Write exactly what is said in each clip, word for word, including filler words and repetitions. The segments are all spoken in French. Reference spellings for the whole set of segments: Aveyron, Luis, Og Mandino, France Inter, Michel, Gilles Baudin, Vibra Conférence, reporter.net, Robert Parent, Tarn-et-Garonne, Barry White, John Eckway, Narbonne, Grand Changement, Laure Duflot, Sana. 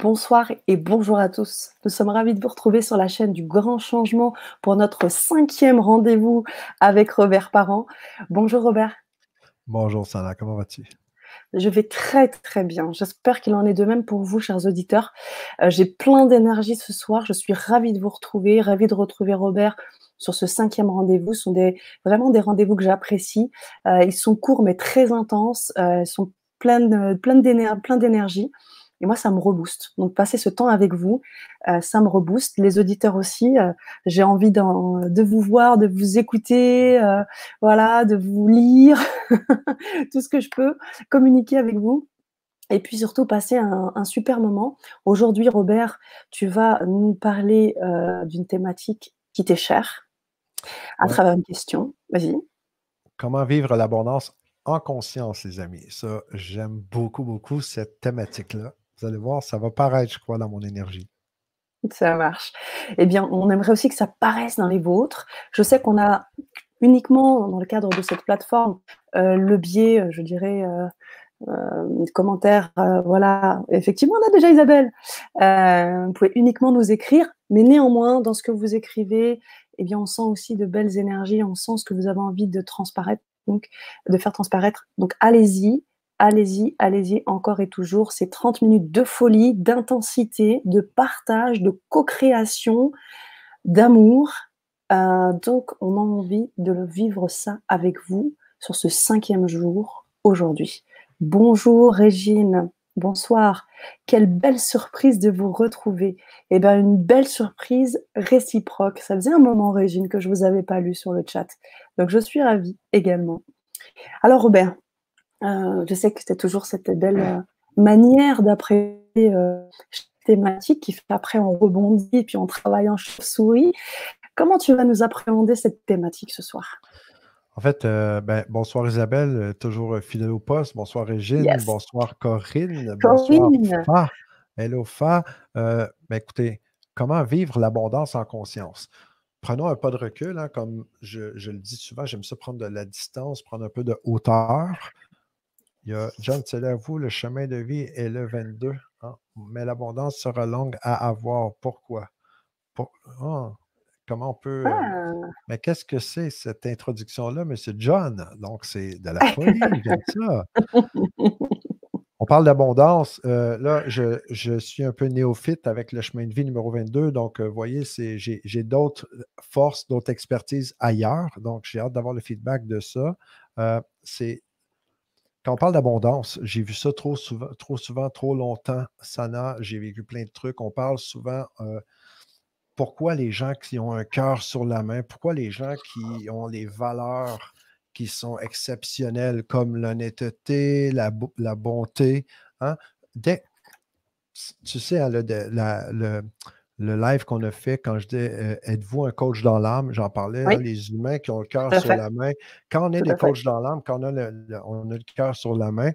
Bonsoir et bonjour à tous. Nous sommes ravis de vous retrouver sur la chaîne du Grand Changement pour notre cinquième rendez-vous avec Robert Parent. Bonjour Robert. Bonjour Sana, comment vas-tu? Je vais très très bien. J'espère qu'il en est de même pour vous, chers auditeurs. Euh, j'ai plein d'énergie ce soir. Je suis ravie de vous retrouver, ravie de retrouver Robert sur ce cinquième rendez-vous. Ce sont des, vraiment des rendez-vous que j'apprécie. Euh, ils sont courts mais très intenses. Euh, ils sont pleins d'énergie. Et moi, ça me rebooste. Donc, passer ce temps avec vous, euh, ça me rebooste. Les auditeurs aussi, euh, j'ai envie d'en, de vous voir, de vous écouter, euh, voilà, de vous lire, tout ce que je peux, communiquer avec vous. Et puis surtout, passer un, un super moment. Aujourd'hui, Robert, tu vas nous parler euh, d'une thématique qui t'est chère, à ouais. travers une question. Vas-y. Comment vivre l'abondance en conscience, les amis. Ça, j'aime beaucoup, beaucoup cette thématique-là. Vous allez voir, ça va paraître, je crois, dans mon énergie. Ça marche. Eh bien, on aimerait aussi que ça paraisse dans les vôtres. Je sais qu'on a uniquement, dans le cadre de cette plateforme, euh, le biais, je dirais, euh, euh, commentaires, euh, voilà. Effectivement, on a déjà Isabelle. Euh, vous pouvez uniquement nous écrire, mais néanmoins, dans ce que vous écrivez, eh bien, on sent aussi de belles énergies, on sent ce que vous avez envie de transparaître, donc de faire transparaître. Donc, allez-y. Allez-y, allez-y, encore et toujours. Ces trente minutes de folie, d'intensité, de partage, de co-création, d'amour. Euh, donc, on a envie de vivre ça avec vous sur ce cinquième jour aujourd'hui. Bonjour Régine, bonsoir. Quelle belle surprise de vous retrouver. Eh bien, une belle surprise réciproque. Ça faisait un moment, Régine, que je ne vous avais pas lu sur le chat. Donc, je suis ravie également. Alors, Robert, Euh, je sais que c'était toujours cette belle euh, manière d'appréhender euh, thématique qui fait après on rebondit et puis on travaille en chauve-souris. Comment tu vas nous appréhender cette thématique ce soir? En fait, euh, ben, bonsoir Isabelle, euh, toujours fidèle au poste. Bonsoir Régine, yes. Bonsoir Corinne. Corinne. Bonsoir Fa. Hello Fa. Euh, ben, écoutez, comment vivre l'abondance en conscience? Prenons un pas de recul, hein, comme je, je le dis souvent, j'aime ça prendre de la distance, prendre un peu de hauteur. Il y a John, c'est là, vous, le chemin de vie est le vingt-deux, hein, mais l'abondance sera longue à avoir. Pourquoi? Pour, oh, comment on peut... Ah. Euh, mais qu'est-ce que c'est cette introduction-là, monsieur John? Donc, c'est de la folie, j'aime ça. On parle d'abondance. Euh, là, je, je suis un peu néophyte avec le chemin de vie numéro vingt-deux. Donc, vous voyez, c'est, j'ai, j'ai d'autres forces, d'autres expertises ailleurs. Donc, j'ai hâte d'avoir le feedback de ça. Euh, c'est... Quand on parle d'abondance, j'ai vu ça trop souvent, trop souvent, trop longtemps, Sana, j'ai vécu plein de trucs. On parle souvent, euh, pourquoi les gens qui ont un cœur sur la main, pourquoi les gens qui ont les valeurs qui sont exceptionnelles, comme l'honnêteté, la, la bonté. Hein? Dès, tu sais, hein, le, la, le, le live qu'on a fait, quand je dis euh, « Êtes-vous un coach dans l'âme », j'en parlais, oui. Hein, les humains qui ont le cœur sur la main. Quand on est tout des coachs dans l'âme, quand on a le, le, on a le cœur sur la main,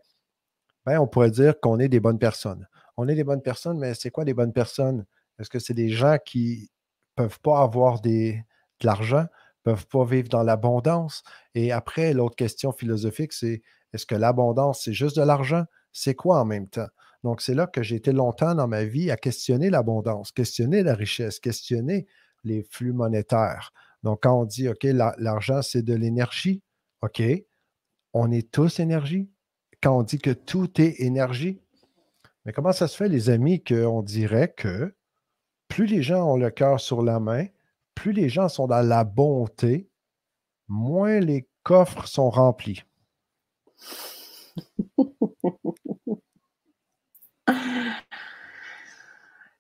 ben, on pourrait dire qu'on est des bonnes personnes. On est des bonnes personnes, mais c'est quoi des bonnes personnes? Est-ce que c'est des gens qui ne peuvent pas avoir des, de l'argent, ne peuvent pas vivre dans l'abondance? Et après, l'autre question philosophique, c'est est-ce que l'abondance, c'est juste de l'argent? C'est quoi en même temps? Donc, c'est là que j'ai été longtemps dans ma vie à questionner l'abondance, questionner la richesse, questionner les flux monétaires. Donc, quand on dit, OK, la, l'argent, c'est de l'énergie, OK, on est tous énergie. Quand on dit que tout est énergie, mais comment ça se fait, les amis, qu'on dirait que plus les gens ont le cœur sur la main, plus les gens sont dans la bonté, moins les coffres sont remplis.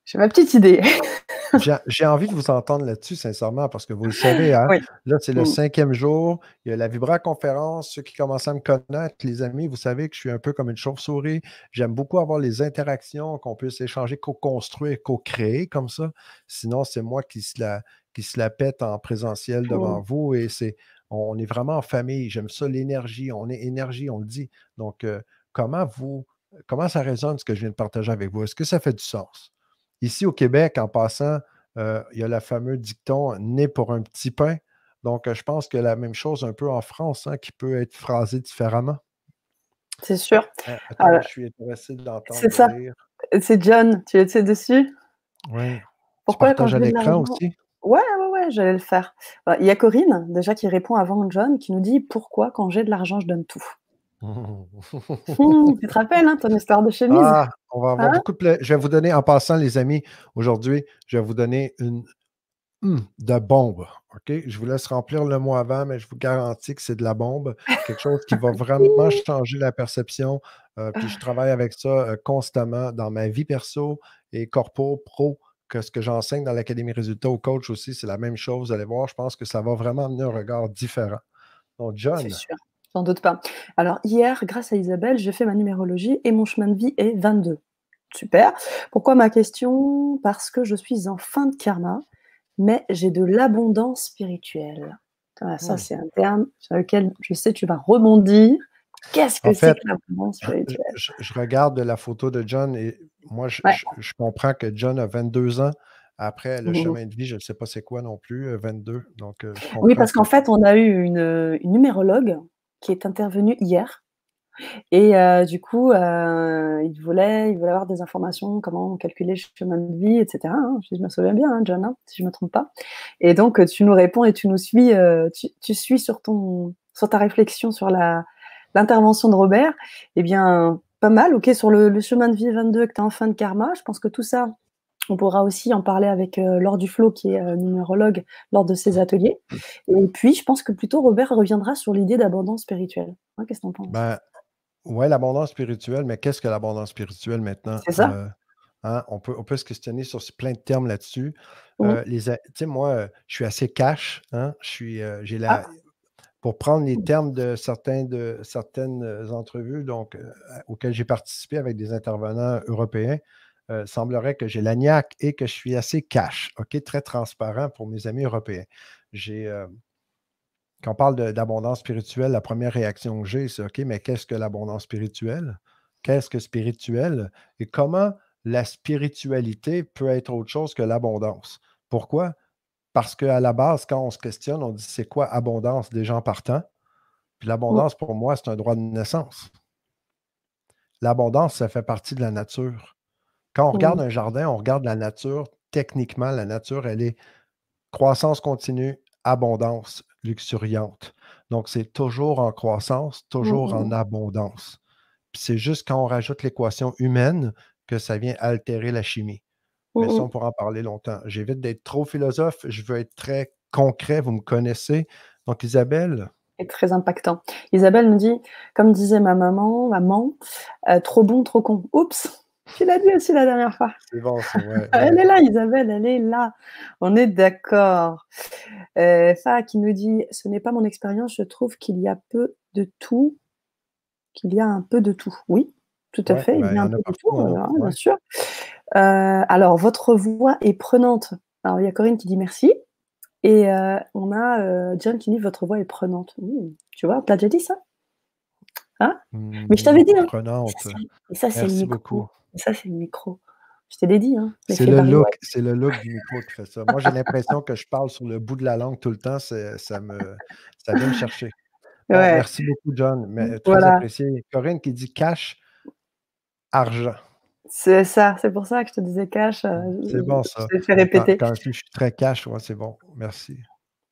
J'ai ma petite idée. j'ai, j'ai envie de vous entendre là-dessus, sincèrement, parce que vous le savez, hein? Oui. Là, c'est le cinquième jour. Il y a la Vibra Conférence. Ceux qui commencent à me connaître, les amis, vous savez que je suis un peu comme une chauve-souris. J'aime beaucoup avoir les interactions, qu'on puisse échanger, co-construire, co-créer comme ça. Sinon, c'est moi qui se la, qui se la pète en présentiel devant mmh. vous. Et c'est, on est vraiment en famille. J'aime ça, l'énergie. On est énergie, on le dit. Donc, euh, comment vous... Comment ça résonne ce que je viens de partager avec vous? Est-ce que ça fait du sens? Ici, au Québec, en passant, euh, il y a le fameux dicton « né pour un petit pain ». Donc, je pense que la même chose un peu en France, hein, qui peut être phrasée différemment. C'est sûr. Attends, euh, je suis intéressé d'entendre. C'est ça. Rire. C'est John, tu étais dessus? Oui. Pourquoi quand je vais l'écran aussi? Ouais, ouais, ouais, j'allais le faire. Alors, il y a Corinne, déjà, qui répond avant John, qui nous dit « Pourquoi, quand j'ai de l'argent, je donne tout ?» Mmh, tu te rappelles, hein, ton histoire de chemise? Ah, on va avoir hein? beaucoup de pla... Je vais vous donner, en passant, les amis, aujourd'hui, je vais vous donner une mmh, de bombe. Okay? Je vous laisse remplir le mot avant, mais je vous garantis que c'est de la bombe. Quelque chose qui va vraiment changer la perception. Euh, puis je travaille avec ça euh, constamment dans ma vie perso et corpo, pro. Que ce que j'enseigne dans l'Académie Résultats au coach aussi, c'est la même chose. Vous allez voir, je pense que ça va vraiment amener un regard différent. Donc, John. C'est sûr, j'en doute pas. Alors, hier, grâce à Isabelle, j'ai fait ma numérologie et mon chemin de vie est vingt-deux. Super. Pourquoi ma question? Parce que je suis en fin de karma, mais j'ai de l'abondance spirituelle. Voilà, ça, mmh. c'est un terme sur lequel je sais tu vas rebondir. Qu'est-ce que c'est que l'abondance spirituelle? Je, je regarde la photo de John et moi, je, ouais. je, je comprends que John a vingt-deux ans. Après, le mmh. chemin de vie, je ne sais pas c'est quoi non plus, vingt-deux. Donc, oui, parce qu'en fait, on a eu une, une numérologue qui est intervenue hier. Et euh, du coup, euh, il, voulait, il voulait avoir des informations, comment calculer le chemin de vie, et cetera. Hein, je me souviens bien, hein, John, hein, si je ne me trompe pas. Et donc, tu nous réponds et tu nous suis, euh, tu, tu suis sur, ton, sur ta réflexion sur la... l'intervention de Robert, eh bien, pas mal. OK, sur le, le chemin de vie vingt-deux que tu as en fin de karma, je pense que tout ça, on pourra aussi en parler avec euh, Laure Duflot, qui est euh, numérologue, lors de ses ateliers. Et puis, je pense que plutôt, Robert reviendra sur l'idée d'abondance spirituelle. Hein, qu'est-ce que tu en penses? Ben, oui, l'abondance spirituelle, mais qu'est-ce que l'abondance spirituelle maintenant? C'est ça. Euh, hein, on, peut, on peut se questionner sur plein de termes là-dessus. Mmh. Euh, tu sais, moi, je suis assez cash. Hein, je suis, euh, j'ai la... Ah. Pour prendre les termes de, certains de certaines entrevues donc, euh, auxquelles j'ai participé avec des intervenants européens, il euh, semblerait que j'ai l'agnac et que je suis assez cash, ok, très transparent pour mes amis européens. J'ai, euh, quand on parle d'abondance spirituelle, la première réaction que j'ai, c'est « Ok, mais qu'est-ce que l'abondance spirituelle? Qu'est-ce que spirituel? Et comment la spiritualité peut être autre chose que l'abondance? Pourquoi? Parce qu'à la base, quand on se questionne, on dit c'est quoi abondance des gens partant? Puis l'abondance, pour moi, c'est un droit de naissance. L'abondance, ça fait partie de la nature. Quand on regarde un jardin, on regarde la nature. Techniquement, la nature, elle est croissance continue, abondance luxuriante. Donc, c'est toujours en croissance, toujours en abondance. Puis c'est juste quand on rajoute l'équation humaine que ça vient altérer la chimie. Mais ça, on pourra en parler longtemps. J'évite d'être trop philosophe. Je veux être très concret. Vous me connaissez. Donc, Isabelle. C'est très impactant. Isabelle nous dit, comme disait ma maman, maman, euh, trop bon, trop con. Oups, tu l'as dit aussi la dernière fois. C'est bon, c'est vrai. Ouais. Elle est là, Isabelle, elle est là. On est d'accord. Euh, Fa qui nous dit, ce n'est pas mon expérience. Je trouve qu'il y a peu de tout. Qu'il y a un peu de tout. Oui, tout à ouais, fait. Ben, il y a un peu de tout, alors, ouais. bien sûr. Euh, alors, votre voix est prenante. Alors, il y a Corinne qui dit merci. Et euh, on a euh, John qui dit votre voix est prenante. Mmh, tu vois, tu as déjà dit ça hein? mmh, Mais je t'avais dit. Hein? Prenante. Et ça, c'est le micro. Beaucoup. Et ça, c'est le micro. Je t'ai dit. Hein? C'est le, le look du micro qui fait ça. Moi, j'ai l'impression que je parle sur le bout de la langue tout le temps. Ça, me, ça vient me chercher. Ouais. Alors, merci beaucoup, John. Mais, très voilà. apprécié. Corinne qui dit cash, argent. C'est ça, c'est pour ça que je te disais cash. C'est bon ça. Je te fais répéter. Quand, quand je suis très cash, ouais, c'est bon, merci.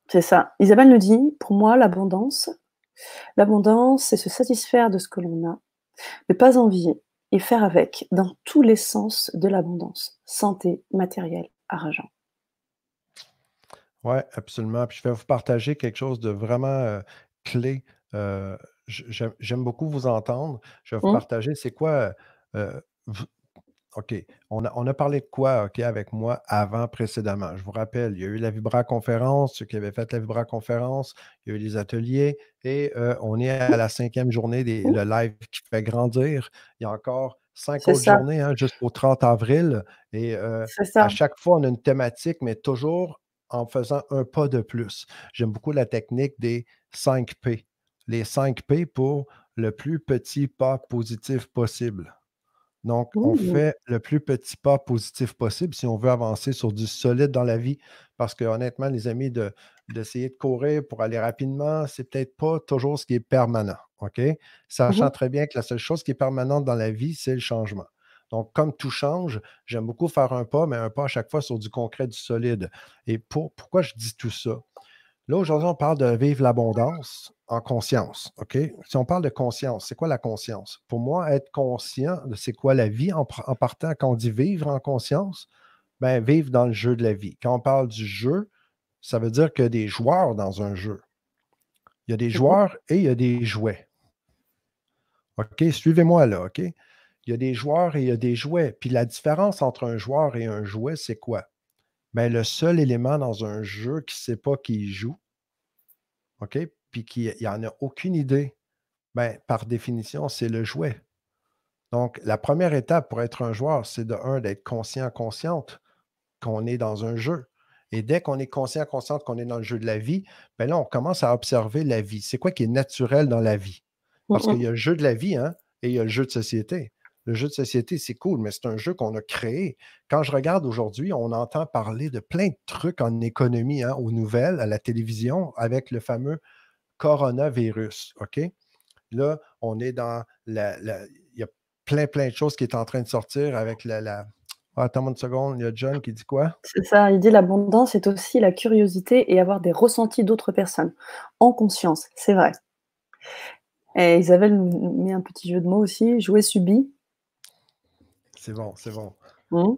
C'est ça. Isabelle nous dit, pour moi, l'abondance, l'abondance, c'est se satisfaire de ce que l'on a, ne pas envier et faire avec dans tous les sens de l'abondance, santé, matériel, argent. Oui, absolument. Puis je vais vous partager quelque chose de vraiment euh, clé. Euh, J'aime beaucoup vous entendre. Je vais vous mmh. partager, c'est quoi euh, vous, OK. On a, on a parlé de quoi, OK, avec moi avant, précédemment. Je vous rappelle, il y a eu la Vibra Conférence, ceux qui avaient fait la Vibra Conférence, il y a eu les ateliers et euh, on est à la cinquième journée des le live qui fait grandir. Il y a encore cinq autres ça. journées hein, jusqu'au trente avril et euh, à chaque fois, on a une thématique, mais toujours en faisant un pas de plus. J'aime beaucoup la technique des cinq P. Les cinq P pour le plus petit pas positif possible. Donc, on fait le plus petit pas positif possible si on veut avancer sur du solide dans la vie. Parce que honnêtement, les amis, d'essayer de, de courir pour aller rapidement, c'est peut-être pas toujours ce qui est permanent. OK? Sachant très bien que la seule chose qui est permanente dans la vie, c'est le changement. Donc, comme tout change, j'aime beaucoup faire un pas, mais un pas à chaque fois sur du concret, du solide. Et pour, pourquoi je dis tout ça? Là, aujourd'hui, on parle de vivre l'abondance en conscience, OK? Si on parle de conscience, c'est quoi la conscience? Pour moi, être conscient de c'est quoi la vie en, en partant, quand on dit vivre en conscience, bien, vivre dans le jeu de la vie. Quand on parle du jeu, ça veut dire qu'il y a des joueurs dans un jeu. Il y a des joueurs et il y a des jouets. OK? Suivez-moi là, OK? Il y a des joueurs et il y a des jouets. Puis la différence entre un joueur et un jouet, c'est quoi? Bien, le seul élément dans un jeu qui ne sait pas qui joue, OK? Puis qui n'en a aucune idée, bien, par définition, c'est le jouet. Donc, la première étape pour être un joueur, c'est de un, d'être conscient, consciente qu'on est dans un jeu. Et dès qu'on est conscient, consciente qu'on est dans le jeu de la vie, bien là, on commence à observer la vie. C'est quoi qui est naturel dans la vie? Parce qu'il y a le jeu de la vie, hein, et il y a le jeu de société. Le jeu de société, c'est cool, mais c'est un jeu qu'on a créé. Quand je regarde aujourd'hui, on entend parler de plein de trucs en économie, hein, aux nouvelles, à la télévision, avec le fameux coronavirus, OK? Là, on est dans la... la il y a plein, plein de choses qui sont en train de sortir avec la... la... Oh, attends une seconde, il y a John qui dit quoi? C'est ça, il dit l'abondance est aussi la curiosité et avoir des ressentis d'autres personnes. En conscience, c'est vrai. Et Isabelle nous met un petit jeu de mots aussi, jouer subi. C'est bon, c'est bon. Mmh.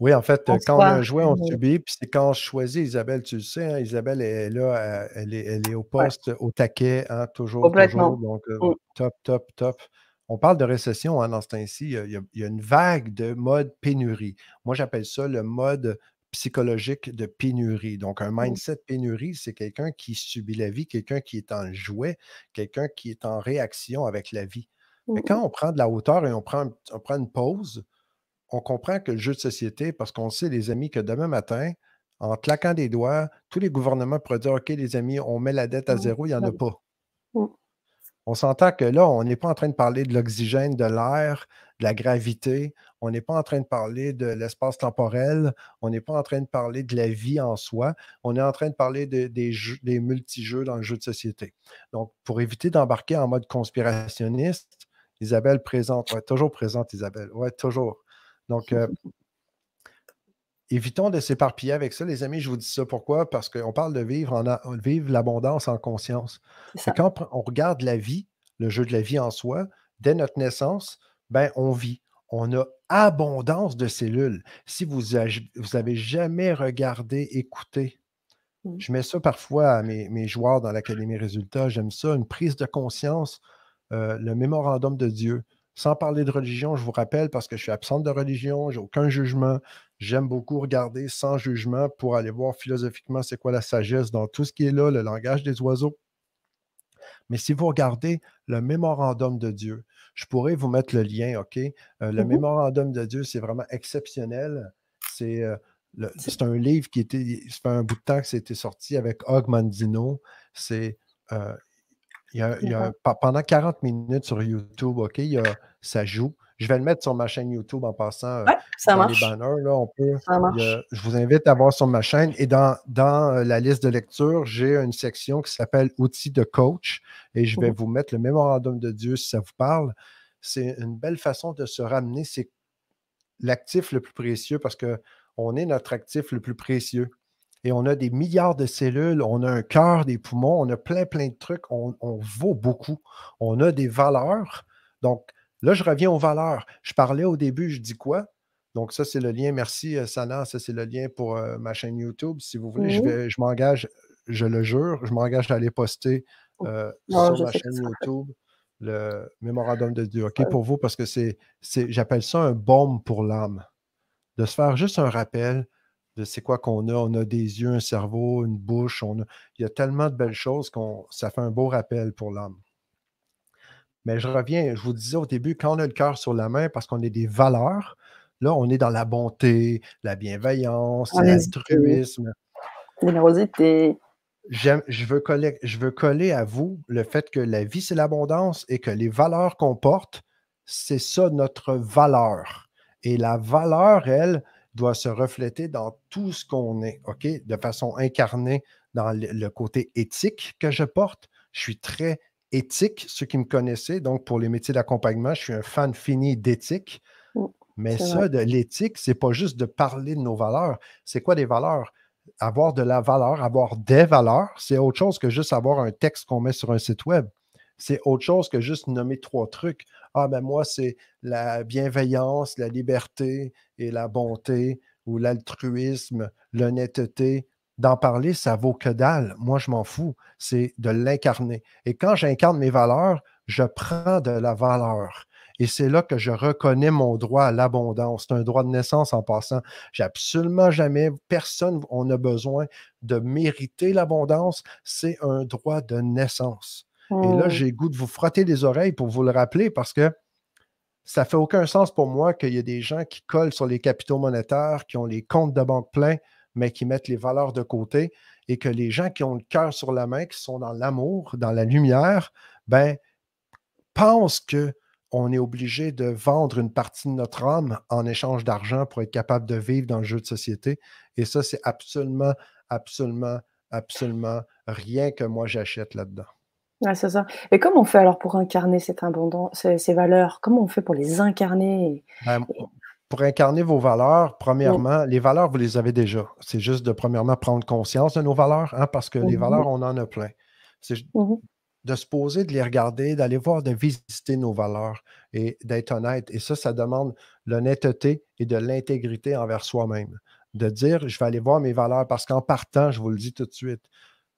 Oui, en fait, on quand on a un jouet, on mmh. subit. Puis c'est quand je choisis, Isabelle, tu le sais, hein, Isabelle est là, elle est, elle est au poste, ouais. au taquet, hein, toujours, toujours. Donc, mmh. top, top, top. On parle de récession, hein, dans ce temps-ci. Il y a, il y a une vague de mode pénurie. Moi, j'appelle ça le mode psychologique de pénurie. Donc, un mindset pénurie, c'est quelqu'un qui subit la vie, quelqu'un qui est en jouet, quelqu'un qui est en réaction avec la vie. Mais quand on prend de la hauteur et on prend, on prend une pause, on comprend que le jeu de société, parce qu'on sait, les amis, que demain matin, en claquant des doigts, tous les gouvernements pourraient dire « OK, les amis, on met la dette à zéro, il n'y en a pas. » On s'entend que là, on n'est pas en train de parler de l'oxygène, de l'air, de la gravité, on n'est pas en train de parler de l'espace temporel, on n'est pas en train de parler de la vie en soi, on est en train de parler de, des, jeux, des multijeux dans le jeu de société. Donc, pour éviter d'embarquer en mode conspirationniste, Isabelle présente, ouais, toujours présente Isabelle, ouais, toujours. Donc, euh, évitons de s'éparpiller avec ça, les amis, je vous dis ça. Pourquoi? Parce qu'on parle de vivre, en a, vivre l'abondance en conscience. Et quand on regarde la vie, le jeu de la vie en soi, dès notre naissance, ben, on vit. On a abondance de cellules. Si vous n'avez jamais regardé, écouté, mm. je mets ça parfois à mes, mes joueurs dans l'Académie Résultats, j'aime ça, une prise de conscience. Euh, le mémorandum de Dieu. Sans parler de religion, je vous rappelle, parce que je suis absente de religion, j'ai aucun jugement. J'aime beaucoup regarder sans jugement pour aller voir philosophiquement c'est quoi la sagesse dans tout ce qui est là, le langage des oiseaux. Mais si vous regardez le mémorandum de Dieu, je pourrais vous mettre le lien, OK? Euh, le mm-hmm. mémorandum de Dieu, c'est vraiment exceptionnel. C'est euh, un livre qui était, ça fait un bout de temps que c'était sorti avec Og Mandino. C'est... Euh, Il y a, il y a, pendant quarante minutes sur YouTube, OK, il y a, ça joue. Je vais le mettre sur ma chaîne YouTube en passant. Ouais, ça dans marche. Les banners, là, on peut, ça marche. A, je vous invite à voir sur ma chaîne. Et dans, dans la liste de lecture, j'ai une section qui s'appelle « Outils de coach » et je vais mmh. vous mettre le mémorandum de Dieu si ça vous parle. C'est une belle façon de se ramener. C'est l'actif le plus précieux parce qu'on est notre actif le plus précieux. Et on a des milliards de cellules, on a un cœur, des poumons, on a plein, plein de trucs, on, on vaut beaucoup. On a des valeurs. Donc, là, je reviens aux valeurs. Je parlais au début, je dis quoi? Donc, ça, c'est le lien. Merci, Sana. Ça, c'est le lien pour euh, ma chaîne YouTube. Si vous voulez, mm-hmm. je m'engage, je, je le jure, je m'engage à aller poster euh, non, sur ma chaîne YouTube le mémorandum de Dieu. OK, ouais. Pour vous, parce que c'est, c'est, j'appelle ça un baume pour l'âme. De se faire juste un rappel de c'est quoi qu'on a, on a des yeux, un cerveau, une bouche, on a, il y a tellement de belles choses qu'on ça fait un beau rappel pour l'âme. Mais je reviens, je vous disais au début, quand on a le cœur sur la main, parce qu'on est des valeurs, là, on est dans la bonté, la bienveillance, l'altruisme. Générosité. J'aime, je veux coller, je veux coller à vous le fait que la vie, c'est l'abondance et que les valeurs qu'on porte, c'est ça notre valeur. Et la valeur, elle, doit se refléter dans tout ce qu'on est, OK? De façon incarnée dans le côté éthique que je porte. Je suis très éthique, ceux qui me connaissaient. Donc, pour les métiers d'accompagnement, je suis un fan fini d'éthique. Mais ça, de l'éthique, c'est pas juste de parler de nos valeurs. C'est quoi des valeurs? Avoir de la valeur, avoir des valeurs, c'est autre chose que juste avoir un texte qu'on met sur un site web. C'est autre chose que juste nommer trois trucs. Ah, ben moi, c'est la bienveillance, la liberté et la bonté ou l'altruisme, l'honnêteté. D'en parler, ça vaut que dalle. Moi, je m'en fous. C'est de l'incarner. Et quand j'incarne mes valeurs, je prends de la valeur. Et c'est là que je reconnais mon droit à l'abondance. C'est un droit de naissance en passant. J'ai absolument jamais, personne, on a besoin de mériter l'abondance. C'est un droit de naissance. Mmh. Et là, j'ai goût de vous frotter les oreilles pour vous le rappeler parce que ça ne fait aucun sens pour moi qu'il y ait des gens qui collent sur les capitaux monétaires, qui ont les comptes de banque pleins, mais qui mettent les valeurs de côté et que les gens qui ont le cœur sur la main, qui sont dans l'amour, dans la lumière, ben, pensent que on est obligé de vendre une partie de notre âme en échange d'argent pour être capable de vivre dans le jeu de société. Et ça, c'est absolument, absolument, absolument rien que moi j'achète là-dedans. Ah, c'est ça. Et comment on fait alors pour incarner cette abondance, ces, ces valeurs? Comment on fait pour les incarner? Ben, pour incarner vos valeurs, premièrement, oui. les valeurs, vous les avez déjà. C'est juste de, premièrement, prendre conscience de nos valeurs, hein, parce que mm-hmm. les valeurs, on en a plein. C'est mm-hmm. de se poser, de les regarder, d'aller voir, de visiter nos valeurs et d'être honnête. Et ça, ça demande l'honnêteté et de l'intégrité envers soi-même. De dire, je vais aller voir mes valeurs parce qu'en partant, je vous le dis tout de suite,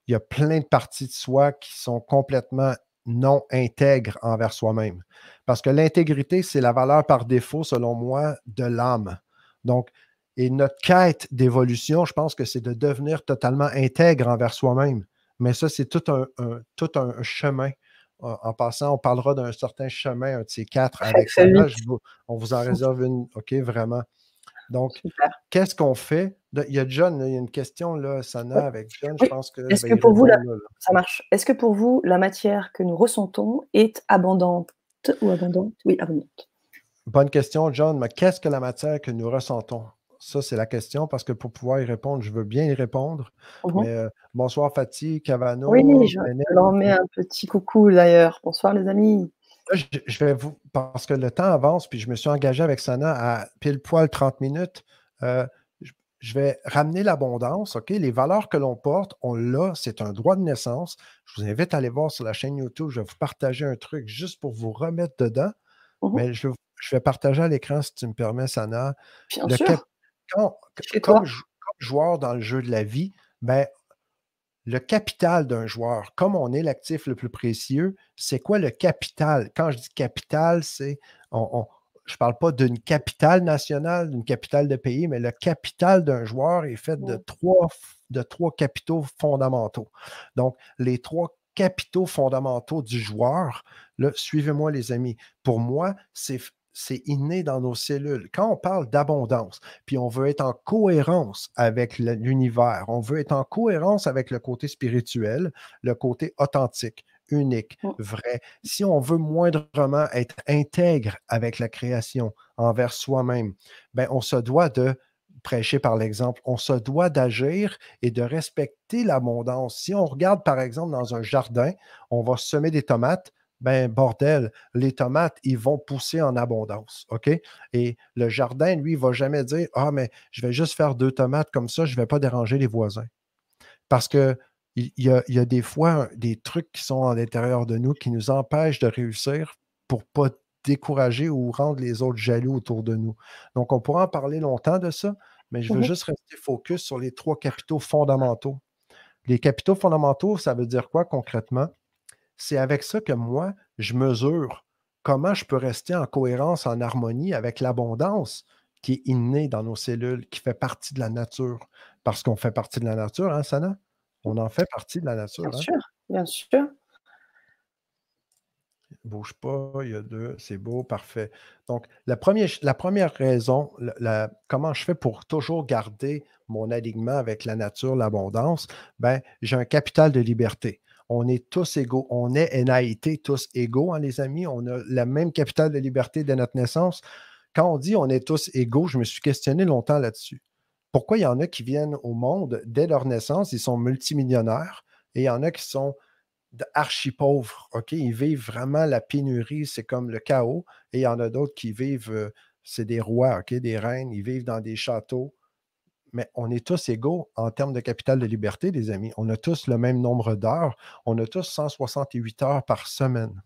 il y a plein de parties de soi qui sont complètement non intègres envers soi-même. Parce que l'intégrité, c'est la valeur par défaut, selon moi, de l'âme. Donc, et notre quête d'évolution, je pense que c'est de devenir totalement intègre envers soi-même. Mais ça, c'est tout un, un, tout un chemin. En passant, on parlera d'un certain chemin, un de ces quatre avec Sana. On vous en réserve une. OK, vraiment. Donc, qu'est-ce qu'on fait? Il y a John, il y a une question, là, Sana, avec John. Oui. Je pense que. Est-ce ben, que pour vous, la... là, là. ça marche? Est-ce que pour vous, la matière que nous ressentons est abondante ou abondante? Oui, abondante. Bonne question, John. Mais qu'est-ce que la matière que nous ressentons? Ça, c'est la question, parce que pour pouvoir y répondre, je veux bien y répondre. Mm-hmm. Mais, euh, bonsoir, Fatih, Cavano. Oui, je leur mets un petit coucou, d'ailleurs. Bonsoir, les amis. Là, je, je vais vous... Parce que le temps avance, puis je me suis engagé avec Sana à pile-poil trente minutes. Euh, je, je vais ramener l'abondance, OK? Les valeurs que l'on porte, on l'a, c'est un droit de naissance. Je vous invite à aller voir sur la chaîne YouTube. Je vais vous partager un truc juste pour vous remettre dedans. Mm-hmm. Mais je, je vais partager à l'écran, si tu me permets, Sana. Bien le sûr. Cap... Quand, comme, jou comme joueur dans le jeu de la vie, ben, le capital d'un joueur, comme on est l'actif le plus précieux, c'est quoi le capital? Quand je dis capital, c'est on, on, je ne parle pas d'une capitale nationale, d'une capitale de pays, mais le capital d'un joueur est fait de trois, de trois capitaux fondamentaux. Donc, les trois capitaux fondamentaux du joueur, suivez-moi les amis, pour moi, c'est... c'est inné dans nos cellules. Quand on parle d'abondance, puis on veut être en cohérence avec l'univers, on veut être en cohérence avec le côté spirituel, le côté authentique, unique, vrai. Si on veut moindrement être intègre avec la création, envers soi-même, ben on se doit de prêcher par l'exemple, on se doit d'agir et de respecter l'abondance. Si on regarde, par exemple, dans un jardin, on va semer des tomates, ben bordel, les tomates, ils vont pousser en abondance, OK? Et le jardin, lui, il ne va jamais dire « Ah, mais je vais juste faire deux tomates comme ça, je ne vais pas déranger les voisins. » Parce qu'il y a, y a des fois des trucs qui sont à l'intérieur de nous qui nous empêchent de réussir pour ne pas décourager ou rendre les autres jaloux autour de nous. Donc, on pourra en parler longtemps de ça, mais je veux [S2] Mmh. [S1] Juste rester focus sur les trois capitaux fondamentaux. Les capitaux fondamentaux, ça veut dire quoi concrètement? C'est avec ça que moi, je mesure comment je peux rester en cohérence, en harmonie avec l'abondance qui est innée dans nos cellules, qui fait partie de la nature. Parce qu'on fait partie de la nature, hein, Sana? On en fait partie de la nature. Bien hein? sûr, bien sûr. Bouge pas, il y a deux, c'est beau, parfait. Donc, la première, la première raison, la, la, comment je fais pour toujours garder mon alignement avec la nature, l'abondance, ben, j'ai un capital de liberté. On est tous égaux. On est N A I T, tous égaux, hein, les amis. On a la même capitale de liberté dès notre naissance. Quand on dit on est tous égaux, je me suis questionné longtemps là-dessus. Pourquoi il y en a qui viennent au monde dès leur naissance, ils sont multimillionnaires et il y en a qui sont archi pauvres. Okay? Ils vivent vraiment la pénurie, c'est comme le chaos. Et il y en a d'autres qui vivent c'est des rois, okay, des reines, ils vivent dans des châteaux, mais on est tous égaux en termes de capital de liberté, les amis. On a tous le même nombre d'heures, on a tous cent soixante-huit heures par semaine.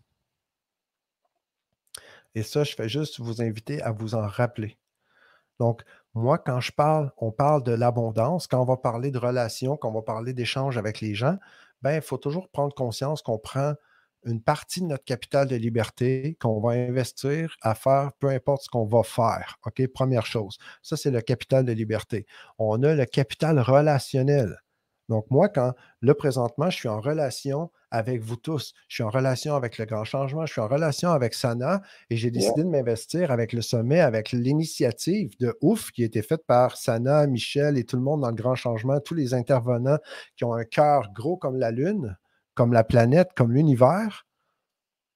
Et ça, je fais juste vous inviter à vous en rappeler. Donc, moi, quand je parle, on parle de l'abondance, quand on va parler de relations, quand on va parler d'échanges avec les gens, bien, il faut toujours prendre conscience qu'on prend une partie de notre capital de liberté qu'on va investir à faire, peu importe ce qu'on va faire. OK? Première chose. Ça, c'est le capital de liberté. On a le capital relationnel. Donc, moi, quand là, présentement, je suis en relation avec vous tous, je suis en relation avec le Grand Changement, je suis en relation avec Sana et j'ai décidé de m'investir avec le sommet, avec l'initiative de ouf qui a été faite par Sana, Michel et tout le monde dans le Grand Changement, tous les intervenants qui ont un cœur gros comme la Lune, comme la planète, comme l'univers,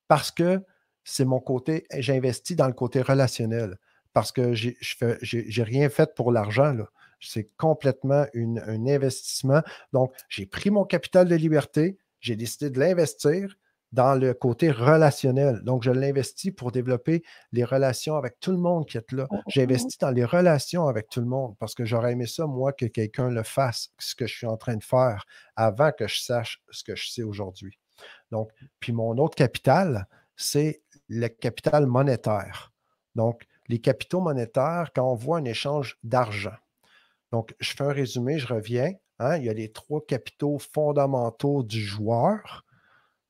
parce que c'est mon côté, j'investis dans le côté relationnel, parce que je n'ai rien fait pour l'argent, là. C'est complètement une, un investissement. Donc, j'ai pris mon capital de liberté, j'ai décidé de l'investir dans le côté relationnel. Donc, je l'investis pour développer les relations avec tout le monde qui est là. J'investis dans les relations avec tout le monde parce que j'aurais aimé ça, moi, que quelqu'un le fasse, ce que je suis en train de faire, avant que je sache ce que je sais aujourd'hui. Donc, puis mon autre capital, c'est le capital monétaire. Donc, les capitaux monétaires, quand on voit un échange d'argent. Donc, je fais un résumé, je reviens. Hein, il y a les trois capitaux fondamentaux du joueur.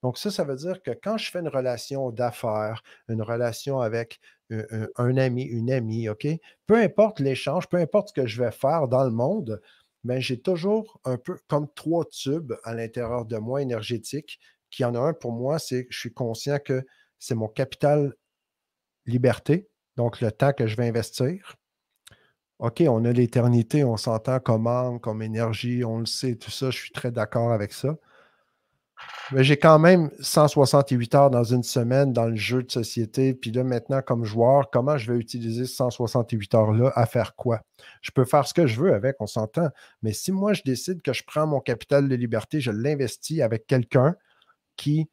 Donc, ça, ça veut dire que quand je fais une relation d'affaires, une relation avec un, un, un ami, une amie, OK? Peu importe l'échange, peu importe ce que je vais faire dans le monde, mais j'ai toujours un peu comme trois tubes à l'intérieur de moi énergétiques. Qu'il y en a un pour moi, c'est que je suis conscient que c'est mon capital liberté, donc le temps que je vais investir. OK, on a l'éternité, on s'entend comme âme, comme énergie, on le sait, tout ça, je suis très d'accord avec ça. Mais j'ai quand même cent soixante-huit heures dans une semaine dans le jeu de société, puis là, maintenant, comme joueur, comment je vais utiliser ces cent soixante-huit heures-là à faire quoi? Je peux faire ce que je veux avec, on s'entend, mais si moi, je décide que je prends mon capital de liberté, je l'investis avec quelqu'un qui,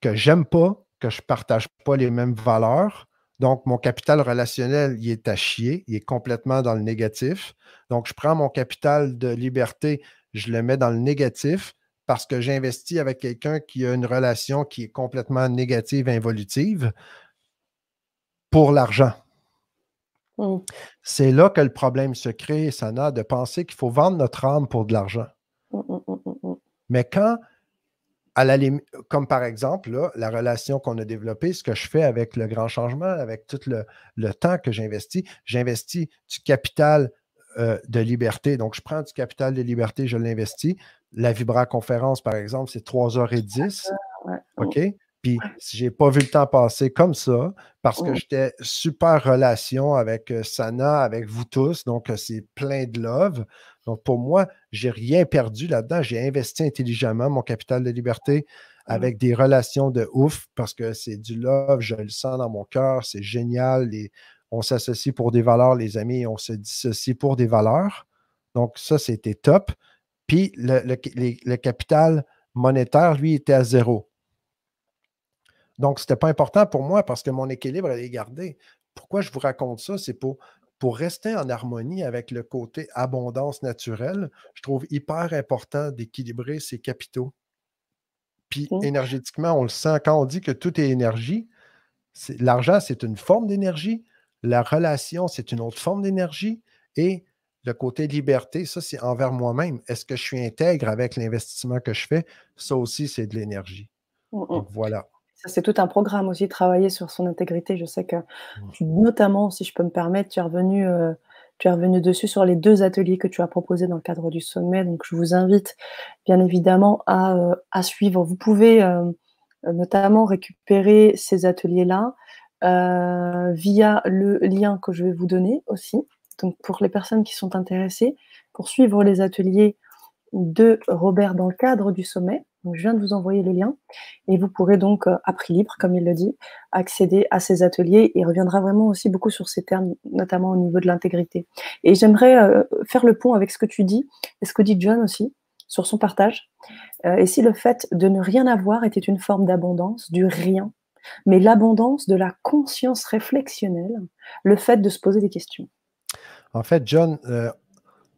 que j'aime pas, que je partage pas les mêmes valeurs, donc, mon capital relationnel, il est à chier, il est complètement dans le négatif. Donc, je prends mon capital de liberté, je le mets dans le négatif parce que j'investis avec quelqu'un qui a une relation qui est complètement négative, involutive, pour l'argent. Mmh. C'est là que le problème se crée, Sana, de penser qu'il faut vendre notre âme pour de l'argent. Mmh, mmh, mmh. Mais quand... À la limite, comme par exemple, là, la relation qu'on a développée, ce que je fais avec le Grand Changement, avec tout le, le temps que j'investis, j'investis du capital euh, de liberté. Donc, je prends du capital de liberté, je l'investis. La Vibra Conférence, par exemple, c'est trois heures dix. OK? Puis, je n'ai pas vu le temps passer comme ça parce que j'étais super relation avec Sana, avec vous tous. Donc, c'est plein de love. Donc, pour moi, je n'ai rien perdu là-dedans. J'ai investi intelligemment mon capital de liberté avec des relations de ouf parce que c'est du love, je le sens dans mon cœur, c'est génial. Les, on s'associe pour des valeurs, les amis, et on se dissocie pour des valeurs. Donc, ça, c'était top. Puis, le, le, les, le capital monétaire, lui, était à zéro. Donc, ce n'était pas important pour moi parce que mon équilibre, elle est gardée. Pourquoi je vous raconte ça? C'est pour... Pour rester en harmonie avec le côté abondance naturelle, je trouve hyper important d'équilibrer ces capitaux. Puis mmh. énergétiquement, on le sent. Quand on dit que tout est énergie, l'argent, c'est une forme d'énergie. La relation, c'est une autre forme d'énergie. Et le côté liberté, ça, c'est envers moi-même. Est-ce que je suis intègre avec l'investissement que je fais? Ça aussi, c'est de l'énergie. Mmh. Donc, voilà. C'est tout un programme aussi, travailler sur son intégrité. Je sais que, tu, notamment, si je peux me permettre, tu es revenu, euh, tu es revenu dessus sur les deux ateliers que tu as proposés dans le cadre du sommet. Donc, je vous invite, bien évidemment, à, euh, à suivre. Vous pouvez euh, notamment récupérer ces ateliers-là euh, via le lien que je vais vous donner aussi. Donc, pour les personnes qui sont intéressées, pour suivre les ateliers de Robert dans le cadre du sommet. Donc, je viens de vous envoyer le lien et vous pourrez donc, euh, à prix libre, comme il le dit, accéder à ces ateliers. Il reviendra vraiment aussi beaucoup sur ces termes, notamment au niveau de l'intégrité. Et j'aimerais euh, faire le pont avec ce que tu dis et ce que dit John aussi sur son partage. Euh, et si le fait de ne rien avoir était une forme d'abondance, du rien, mais l'abondance de la conscience réflexionnelle, le fait de se poser des questions. En fait, John, euh,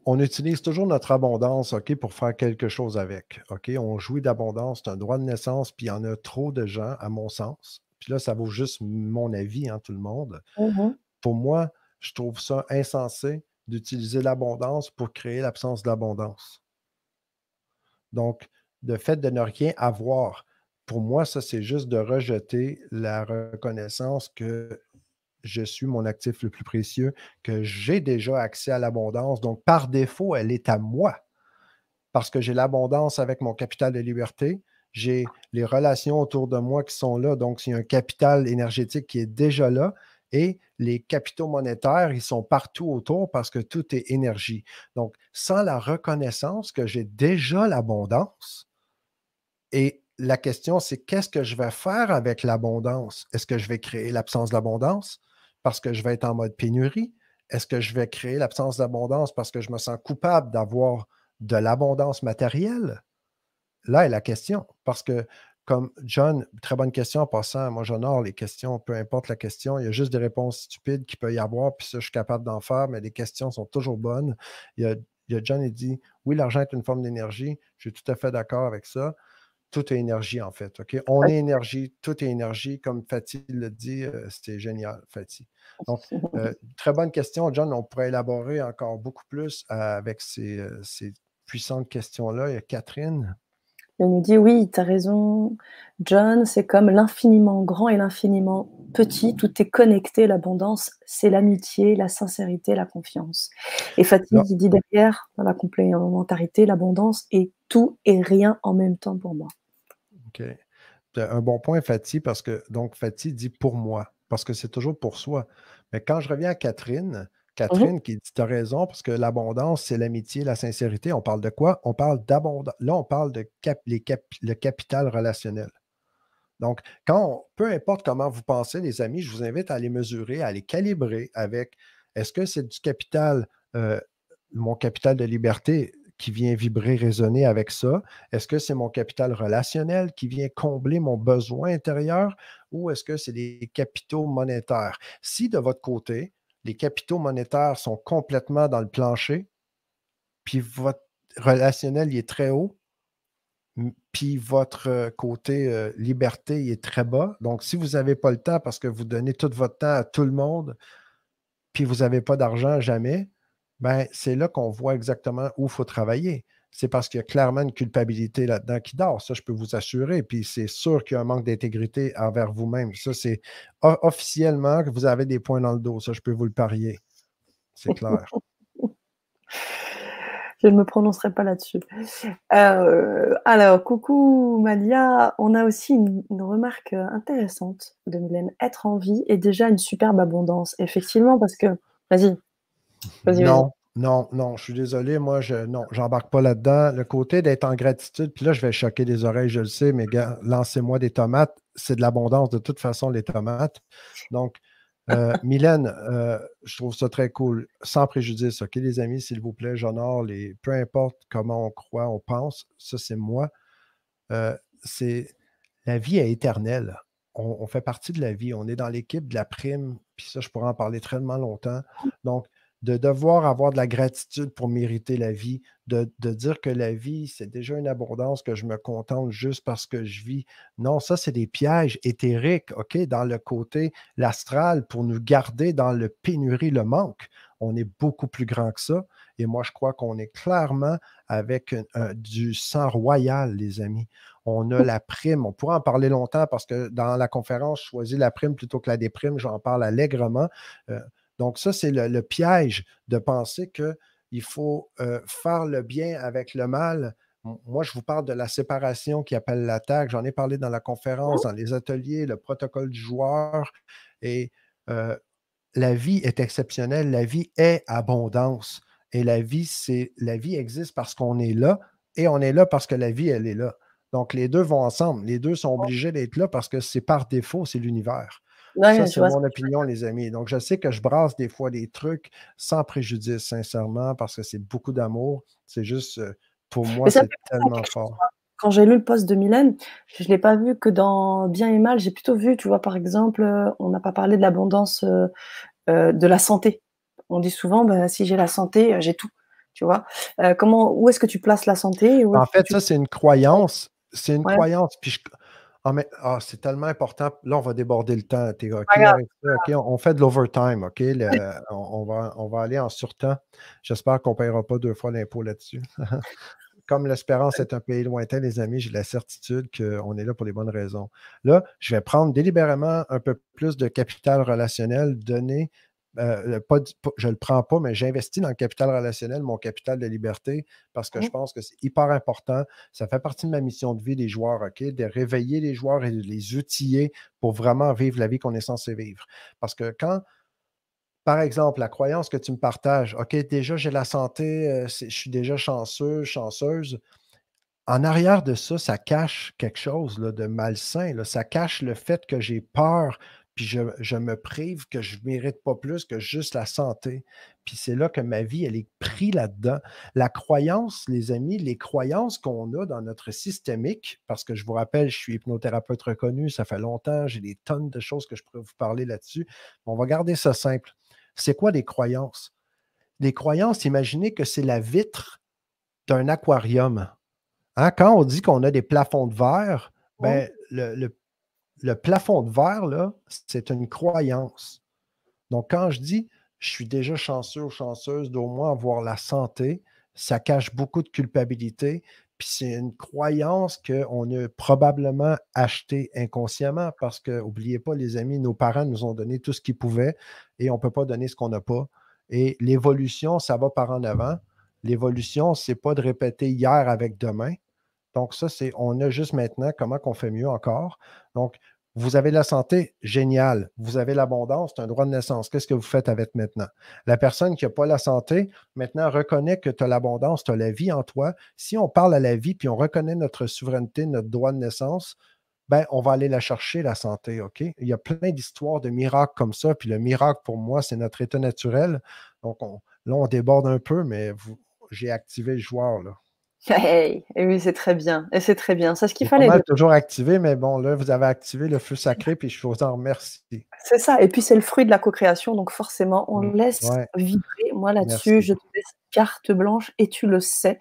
on utilise toujours notre abondance, OK, pour faire quelque chose avec. OK, on jouit d'abondance, c'est un droit de naissance, puis il y en a trop de gens, à mon sens. Puis là, ça vaut juste mon avis, hein, tout le monde. Mm-hmm. Pour moi, je trouve ça insensé d'utiliser l'abondance pour créer l'absence d'abondance. Donc, le fait de ne rien avoir, pour moi, ça, c'est juste de rejeter la reconnaissance que je suis mon actif le plus précieux, que j'ai déjà accès à l'abondance. Donc, par défaut, elle est à moi. Parce que j'ai l'abondance avec mon capital de liberté, j'ai les relations autour de moi qui sont là, donc il y a un capital énergétique qui est déjà là, et les capitaux monétaires, ils sont partout autour parce que tout est énergie. Donc, sans la reconnaissance que j'ai déjà l'abondance, et la question, c'est qu'est-ce que je vais faire avec l'abondance? Est-ce que je vais créer l'absence d'abondance parce que je vais être en mode pénurie? Est-ce que je vais créer l'absence d'abondance parce que je me sens coupable d'avoir de l'abondance matérielle? Là est la question, parce que comme John, très bonne question en passant, moi j'honore les questions, peu importe la question, il y a juste des réponses stupides qu'il peut y avoir, puis ça je suis capable d'en faire, mais les questions sont toujours bonnes. Il y a, il y a John, il dit, oui, l'argent est une forme d'énergie, je suis tout à fait d'accord avec ça, tout est énergie en fait, ok? On est énergie, tout est énergie, comme Fatih le dit, c'était génial, Fatih. Donc, euh, très bonne question, John, on pourrait élaborer encore beaucoup plus avec ces, ces puissantes questions-là. Il y a Catherine. Elle nous dit, oui, tu as raison, John, c'est comme l'infiniment grand et l'infiniment petit, tout est connecté, l'abondance, c'est l'amitié, la sincérité, la confiance. Et Fatih qui dit derrière, dans la complémentarité, l'abondance est tout et rien en même temps pour moi. OK. Un bon point, Fatih, parce que, donc, Fatih dit pour moi, parce que c'est toujours pour soi. Mais quand je reviens à Catherine, Catherine mmh. qui dit, tu as raison, parce que l'abondance, c'est l'amitié, la sincérité. On parle de quoi? On parle d'abondance. Là, on parle de cap, les cap, le capital relationnel. Donc, quand on, peu importe comment vous pensez, les amis, je vous invite à les mesurer, à les calibrer avec, est-ce que c'est du capital, euh, mon capital de liberté qui vient vibrer, résonner avec ça? Est-ce que c'est mon capital relationnel qui vient combler mon besoin intérieur? Ou est-ce que c'est des capitaux monétaires? Si de votre côté, les capitaux monétaires sont complètement dans le plancher, puis votre relationnel, il est très haut, puis votre côté euh, liberté, il est très bas. Donc, si vous n'avez pas le temps parce que vous donnez tout votre temps à tout le monde, puis vous n'avez pas d'argent jamais, bien, c'est là qu'on voit exactement où il faut travailler. C'est parce qu'il y a clairement une culpabilité là-dedans qui dort. Ça, je peux vous assurer. Puis c'est sûr qu'il y a un manque d'intégrité envers vous-même. Ça, c'est officiellement que vous avez des points dans le dos. Ça, je peux vous le parier. C'est clair. Je ne me prononcerai pas là-dessus. Euh, alors, coucou Malia. On a aussi une, une remarque intéressante de Mylène. Être en vie est déjà une superbe abondance. Effectivement, parce que... Vas-y. Vas-y, vas-y. Non, non, je suis désolé, moi, je non, j'embarque pas là-dedans. Le côté d'être en gratitude, puis là, je vais choquer des oreilles, je le sais, mais gars, lancez-moi des tomates, c'est de l'abondance de toute façon, les tomates. Donc, euh, Mylène, euh, je trouve ça très cool, sans préjudice, OK, les amis, s'il vous plaît, j'honore les, peu importe comment on croit, on pense, ça, c'est moi. Euh, c'est, la vie est éternelle, on, on fait partie de la vie, on est dans l'équipe de la prime, puis ça, je pourrais en parler tellement longtemps. Donc, de devoir avoir de la gratitude pour mériter la vie, de, de dire que la vie, c'est déjà une abondance, que je me contente juste parce que je vis. Non, ça, c'est des pièges éthériques, OK, dans le côté l'astral pour nous garder dans le pénurie, le manque. On est beaucoup plus grand que ça. Et moi, je crois qu'on est clairement avec un, un, du sang royal, les amis. On a la prime. On pourrait en parler longtemps parce que dans la conférence, je choisis la prime plutôt que la déprime. J'en parle allègrement. Euh, Donc, ça, c'est le, le piège de penser qu'il faut euh, faire le bien avec le mal. Moi, je vous parle de la séparation qui appelle l'attaque. J'en ai parlé dans la conférence, dans les ateliers, le protocole du joueur. Et euh, la vie est exceptionnelle. La vie est abondance. Et la vie, c'est, la vie existe parce qu'on est là. Et on est là parce que la vie, elle est là. Donc, les deux vont ensemble. Les deux sont obligés d'être là parce que c'est par défaut, c'est l'univers. Ouais, ça, c'est mon opinion, les amis. Donc, je sais que je brasse des fois des trucs sans préjudice, sincèrement, parce que c'est beaucoup d'amour. C'est juste, pour moi, c'est tellement fort. quand j'ai lu le post de Mylène, je ne l'ai pas vu que dans bien et mal. J'ai plutôt vu, tu vois, par exemple, on n'a pas parlé de l'abondance euh, euh, de la santé. On dit souvent, ben, si j'ai la santé, j'ai tout. Tu vois, euh, comment, où est-ce que tu places la santé? En fait, tu... ça, c'est une croyance. C'est une ouais. croyance. Puis je... oh, mais... oh, c'est tellement important. Là, on va déborder le temps. T'es... Okay, ah, là, okay, on fait de l'overtime. OK? Le... on, on, va, on va aller en surtemps. J'espère qu'on ne paiera pas deux fois l'impôt là-dessus. Comme l'espérance est un pays lointain, les amis, j'ai la certitude qu'on est là pour les bonnes raisons. Là, je vais prendre délibérément un peu plus de capital relationnel donné. Euh, pas, je ne le prends pas, mais j'investis dans le capital relationnel, mon capital de liberté, parce que mmh. je pense que c'est hyper important. Ça fait partie de ma mission de vie des joueurs, OK? De réveiller les joueurs et de les outiller pour vraiment vivre la vie qu'on est censé vivre. Parce que quand, par exemple, la croyance que tu me partages, OK, déjà j'ai la santé, je suis déjà chanceux, chanceuse, en arrière de ça, ça cache quelque chose là, de malsain. Là. Ça cache le fait que j'ai peur, puis je, je me prive que je ne mérite pas plus que juste la santé. Puis c'est là que ma vie, elle est prise là-dedans. La croyance, les amis, les croyances qu'on a dans notre systémique, parce que je vous rappelle, je suis hypnothérapeute reconnu, ça fait longtemps, j'ai des tonnes de choses que je pourrais vous parler là-dessus. On va garder ça simple. C'est quoi les croyances? Les croyances, imaginez que c'est la vitre d'un aquarium. Hein? Quand on dit qu'on a des plafonds de verre, ben, oh. le, le Le plafond de verre, là, c'est une croyance. Donc, quand je dis « je suis déjà chanceux ou chanceuse d'au moins avoir la santé », ça cache beaucoup de culpabilité, puis c'est une croyance qu'on a probablement achetée inconsciemment parce que, n'oubliez pas, les amis, nos parents nous ont donné tout ce qu'ils pouvaient et on ne peut pas donner ce qu'on n'a pas. Et l'évolution, ça va par en avant. L'évolution, ce n'est pas de répéter hier avec demain. Donc, ça, c'est, on a juste maintenant comment qu'on fait mieux encore. Donc, vous avez la santé, génial. Vous avez l'abondance, c'est un droit de naissance. Qu'est-ce que vous faites avec maintenant? La personne qui n'a pas la santé, maintenant, reconnaît que tu as l'abondance, tu as la vie en toi. Si on parle à la vie, puis on reconnaît notre souveraineté, notre droit de naissance, ben, on va aller la chercher, la santé, OK? Il y a plein d'histoires de miracles comme ça, puis le miracle, pour moi, c'est notre état naturel. Donc, on, là, on déborde un peu, mais vous, j'ai activé le joueur, là. Hey, et oui, c'est très bien. Et c'est très bien. C'est ce qu'il fallait. Mal, toujours activé, mais bon, là, vous avez activé le feu sacré, puis je vous en remercie. C'est ça. Et puis, c'est le fruit de la co-création. Donc, forcément, on mmh, laisse ouais. vibrer. Moi, là-dessus, Merci. Je te laisse carte blanche et tu le sais.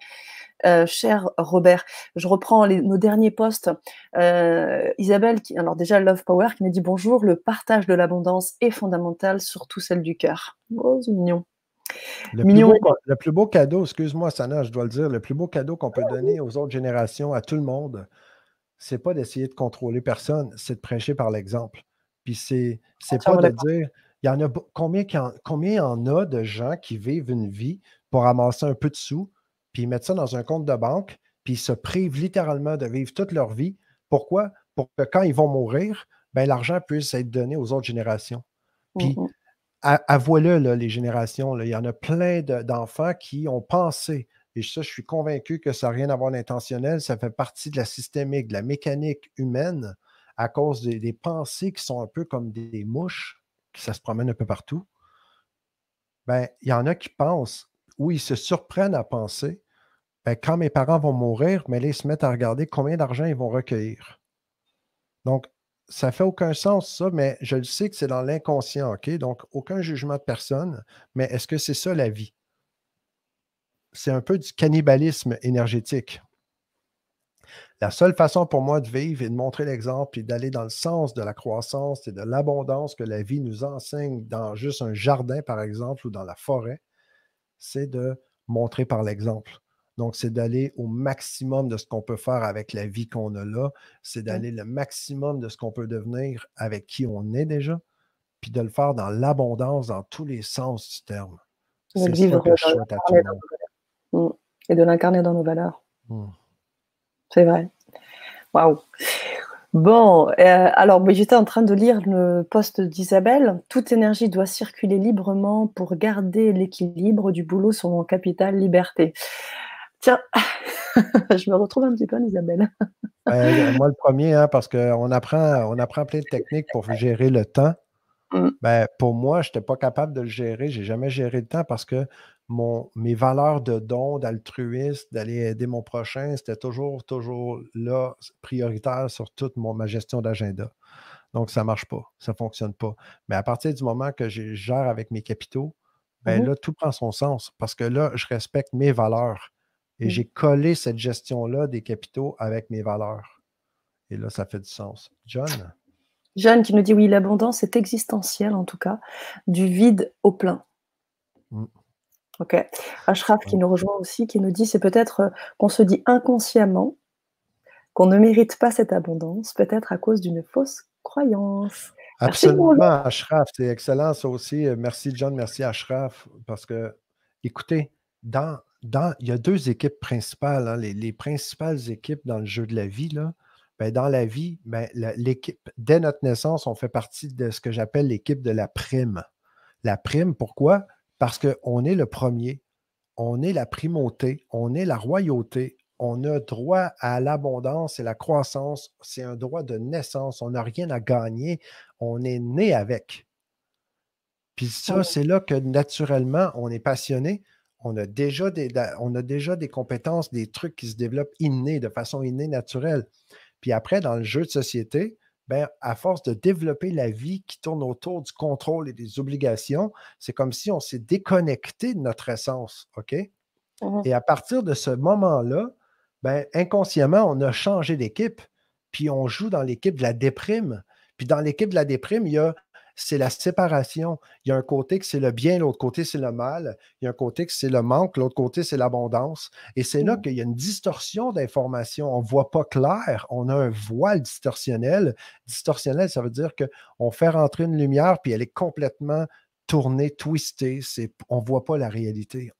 Euh, cher Robert, je reprends les, nos derniers posts. Euh, Isabelle, qui, alors déjà Love Power, qui me dit bonjour, le partage de l'abondance est fondamental, surtout celle du cœur. Oh, c'est mignon. Le plus, beau, le plus beau cadeau, excuse-moi Sana, je dois le dire, le plus beau cadeau qu'on peut donner aux autres générations, à tout le monde, c'est pas d'essayer de contrôler personne, c'est de prêcher par l'exemple. Puis c'est, c'est pas de dire, il y en a combien il y en a de gens qui vivent une vie pour ramasser un peu de sous, puis ils mettent ça dans un compte de banque, puis ils se privent littéralement de vivre toute leur vie. Pourquoi? Pour que quand ils vont mourir, ben, l'argent puisse être donné aux autres générations. Puis mm-hmm. avouez-le, là, les générations, là, il y en a plein de, d'enfants qui ont pensé, et ça, je suis convaincu que ça n'a rien à voir d'intentionnel, ça fait partie de la systémique, de la mécanique humaine, à cause des, des pensées qui sont un peu comme des, des mouches, qui ça se promène un peu partout. Ben, il y en a qui pensent, ou ils se surprennent à penser, ben, quand mes parents vont mourir, mais là, ils se mettent à regarder combien d'argent ils vont recueillir. Donc, ça ne fait aucun sens, ça, mais je le sais que c'est dans l'inconscient, OK? Donc, aucun jugement de personne, mais est-ce que c'est ça, la vie? C'est un peu du cannibalisme énergétique. La seule façon pour moi de vivre et de montrer l'exemple et d'aller dans le sens de la croissance et de l'abondance que la vie nous enseigne dans juste un jardin, par exemple, ou dans la forêt, c'est de montrer par l'exemple. Donc, c'est d'aller au maximum de ce qu'on peut faire avec la vie qu'on a là. C'est d'aller le maximum de ce qu'on peut devenir avec qui on est déjà, puis de le faire dans l'abondance, dans tous les sens du terme. C'est ça que je souhaite à tout le monde. Et de l'incarner dans nos valeurs. Mmh. C'est vrai. Waouh! Bon, euh, alors j'étais en train de lire le post d'Isabelle. Toute énergie doit circuler librement pour garder l'équilibre du boulot sur mon capital liberté. Tiens, je me retrouve un petit peu, Isabelle. euh, moi, le premier, hein, parce qu'on apprend, on apprend plein de techniques pour gérer le temps. Mmh. Ben, pour moi, je n'étais pas capable de le gérer. Je n'ai jamais géré le temps parce que mon, mes valeurs de don, d'altruisme, d'aller aider mon prochain, c'était toujours, toujours là, prioritaire sur toute mon, ma gestion d'agenda. Donc, ça ne marche pas, ça ne fonctionne pas. Mais à partir du moment que je gère avec mes capitaux, ben, mmh. là, tout prend son sens parce que là, je respecte mes valeurs et mmh. j'ai collé cette gestion-là des capitaux avec mes valeurs. Et là, ça fait du sens. John? Jeanne qui nous dit, oui, l'abondance est existentielle, en tout cas, du vide au plein. Mm. OK. Ashraf mm. qui nous rejoint aussi, qui nous dit, c'est peut-être qu'on se dit inconsciemment qu'on ne mérite pas cette abondance, peut-être à cause d'une fausse croyance. Absolument, Ashraf, c'est excellent, ça aussi. Merci, John, merci, Ashraf, parce que, écoutez, dans, dans, il y a deux équipes principales, hein, les, les principales équipes dans le jeu de la vie, là. Bien, dans la vie, bien, l'équipe, dès notre naissance, on fait partie de ce que j'appelle l'équipe de la prime. La prime, pourquoi? Parce qu'on est le premier, on est la primauté, on est la royauté, on a droit à l'abondance et la croissance, c'est un droit de naissance, on n'a rien à gagner, on est né avec. Puis ça, c'est là que naturellement, on est passionné. On a, déjà des, on a déjà des compétences, des trucs qui se développent innés, de façon innée, naturelle. Puis après, dans le jeu de société, ben, à force de développer la vie qui tourne autour du contrôle et des obligations, c'est comme si on s'est déconnecté de notre essence, OK? Mm-hmm. Et à partir de ce moment-là, ben, inconsciemment, on a changé d'équipe, puis on joue dans l'équipe de la déprime. Puis dans l'équipe de la déprime, il y a c'est la séparation. Il y a un côté que c'est le bien, l'autre côté c'est le mal. Il y a un côté que c'est le manque, l'autre côté c'est l'abondance. Et c'est là qu'il y a une distorsion d'information. On ne voit pas clair. On a un voile distorsionnel. Distorsionnel, ça veut dire qu'on fait rentrer une lumière puis elle est complètement tournée, twistée. C'est, on ne voit pas la réalité.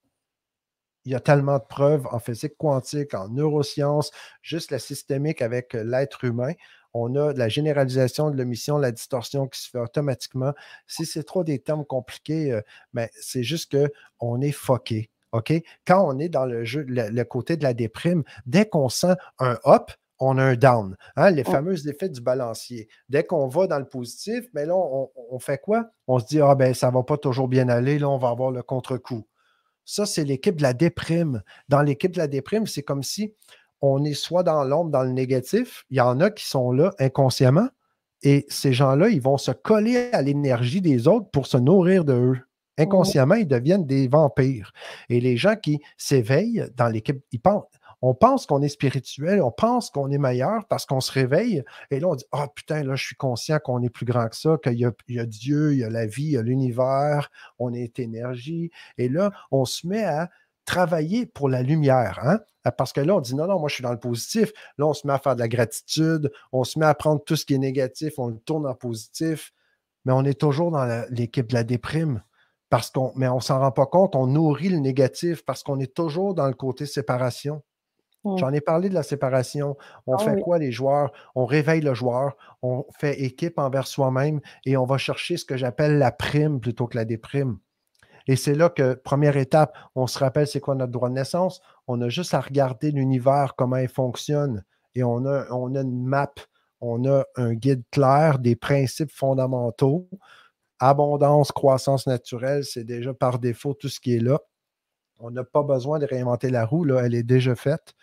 Il y a tellement de preuves en physique quantique, en neurosciences, juste la systémique avec l'être humain. On a de la généralisation de l'émission, la distorsion qui se fait automatiquement. Si c'est trop des termes compliqués, euh, ben, c'est juste qu'on est fucké. OK? Quand on est dans le jeu, le, le côté de la déprime, dès qu'on sent un up, on a un down. Hein? Les oh. fameux effets du balancier. Dès qu'on va dans le positif, mais là, on, on fait quoi? On se dit, ah ben, ça ne va pas toujours bien aller, là, on va avoir le contre-coup. Ça, c'est l'équipe de la déprime. Dans l'équipe de la déprime, c'est comme si on est soit dans l'ombre, dans le négatif, il y en a qui sont là inconsciemment, et ces gens-là, ils vont se coller à l'énergie des autres pour se nourrir de eux. Inconsciemment, ils deviennent des vampires. Et les gens qui s'éveillent dans l'équipe, ils pensent, on pense qu'on est spirituel, on pense qu'on est meilleur parce qu'on se réveille, et là, on dit, ah oh, putain, là, je suis conscient qu'on est plus grand que ça, qu'il y a, il y a Dieu, il y a la vie, il y a l'univers, on est énergie, et là, on se met à travailler pour la lumière, hein? Parce que là, on dit non, non, moi, je suis dans le positif. Là, on se met à faire de la gratitude, on se met à prendre tout ce qui est négatif, on le tourne en positif, mais on est toujours dans la, l'équipe de la déprime, parce qu'on, mais on ne s'en rend pas compte, on nourrit le négatif, parce qu'on est toujours dans le côté séparation. Mmh. J'en ai parlé de la séparation. On ah, fait oui. quoi, les joueurs? On réveille le joueur, on fait équipe envers soi-même, et on va chercher ce que j'appelle la prime plutôt que la déprime. Et c'est là que, première étape, on se rappelle c'est quoi notre droit de naissance. On a juste à regarder l'univers, comment il fonctionne. Et on a, on a une map, on a un guide clair des principes fondamentaux. Abondance, croissance naturelle, c'est déjà par défaut tout ce qui est là. On n'a pas besoin de réinventer la roue, là, elle est déjà faite.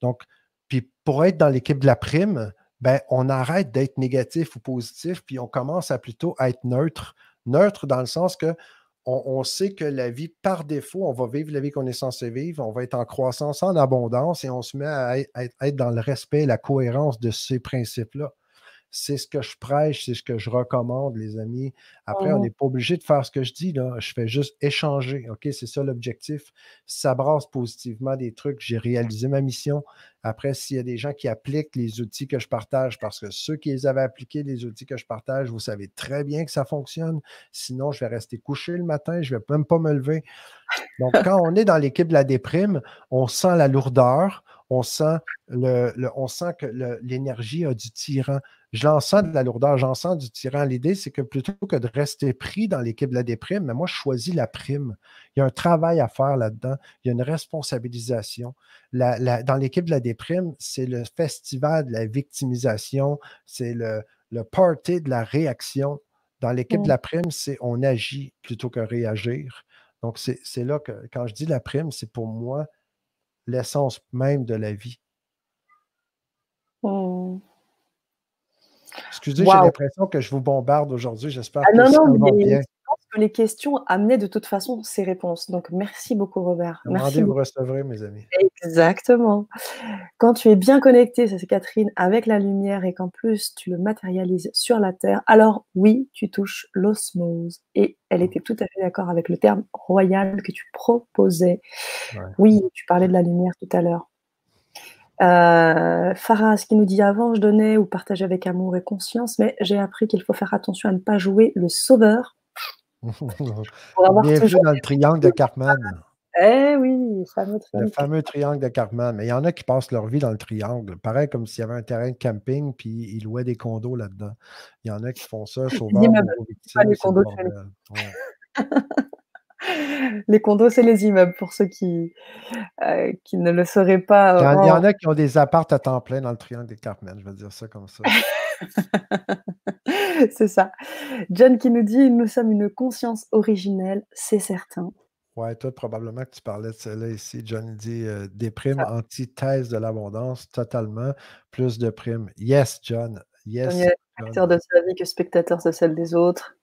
Donc, puis pour être dans l'équipe de la prime, ben, on arrête d'être négatif ou positif, puis on commence à plutôt être neutre. Neutre dans le sens que on sait que la vie, par défaut, on va vivre la vie qu'on est censé vivre, on va être en croissance, en abondance, et on se met à être dans le respect et la cohérence de ces principes-là. C'est ce que je prêche, c'est ce que je recommande, les amis. Après, on n'est pas obligé de faire ce que je dis, là. Je fais juste échanger, OK? C'est ça l'objectif. Ça brasse positivement des trucs. J'ai réalisé ma mission. Après, s'il y a des gens qui appliquent les outils que je partage, parce que ceux qui les avaient appliqués, les outils que je partage, vous savez très bien que ça fonctionne. Sinon, je vais rester couché le matin, je ne vais même pas me lever. Donc, quand on est dans l'équipe de la déprime, on sent la lourdeur, on sent, le, le, on sent que le, l'énergie a du tyran. Je l'en sens de la lourdeur, j'en sens du tyran. L'idée, c'est que plutôt que de rester pris dans l'équipe de la déprime, mais moi, je choisis la prime. Il y a un travail à faire là-dedans. Il y a une responsabilisation. La, la, dans l'équipe de la déprime, c'est le festival de la victimisation, c'est le, le party de la réaction. Dans l'équipe de la prime, c'est on agit plutôt que réagir. Donc, c'est là que, quand je dis la prime, c'est pour moi l'essence même de la vie. Mm. Excusez, wow. J'ai l'impression que je vous bombarde aujourd'hui. J'espère ah, que non, ça non, va mais bien. Je pense que les questions amenaient de toute façon ces réponses. Donc, merci beaucoup, Robert. Merci. Vous recevrez, mes amis. Exactement. Quand tu es bien connecté, ça c'est Catherine, avec la lumière et qu'en plus, tu le matérialises sur la Terre, alors oui, tu touches l'osmose. Et elle était tout à fait d'accord avec le terme royal que tu proposais. Ouais. Oui, tu parlais de la lumière tout à l'heure. Euh, Farah, ce qui nous dit avant, je donnais ou partageais avec amour et conscience, mais j'ai appris qu'il faut faire attention à ne pas jouer le sauveur. Bienvenue toujours... dans le triangle de Cartman. Eh oui, le fameux triangle. Le fameux triangle de Cartman. Mais il y en a qui passent leur vie dans le triangle. Pareil comme s'il y avait un terrain de camping puis ils louaient des condos là-dedans. Il y en a qui font ça, sauveur. Les condos, les condos, c'est les immeubles, pour ceux qui, euh, qui ne le sauraient pas. Il y, en, oh. il y en a qui ont des appartes à temps plein dans le triangle des Cartman, je vais dire ça comme ça. C'est ça. John qui nous dit « Nous sommes une conscience originelle, c'est certain. » Ouais, toi, probablement que tu parlais de celle-là ici. John dit euh, « Déprime, ah. antithèse de l'abondance, totalement, plus de prime. » Yes, John. Yes, John. Acteur de sa vie que spectateur de celle des autres.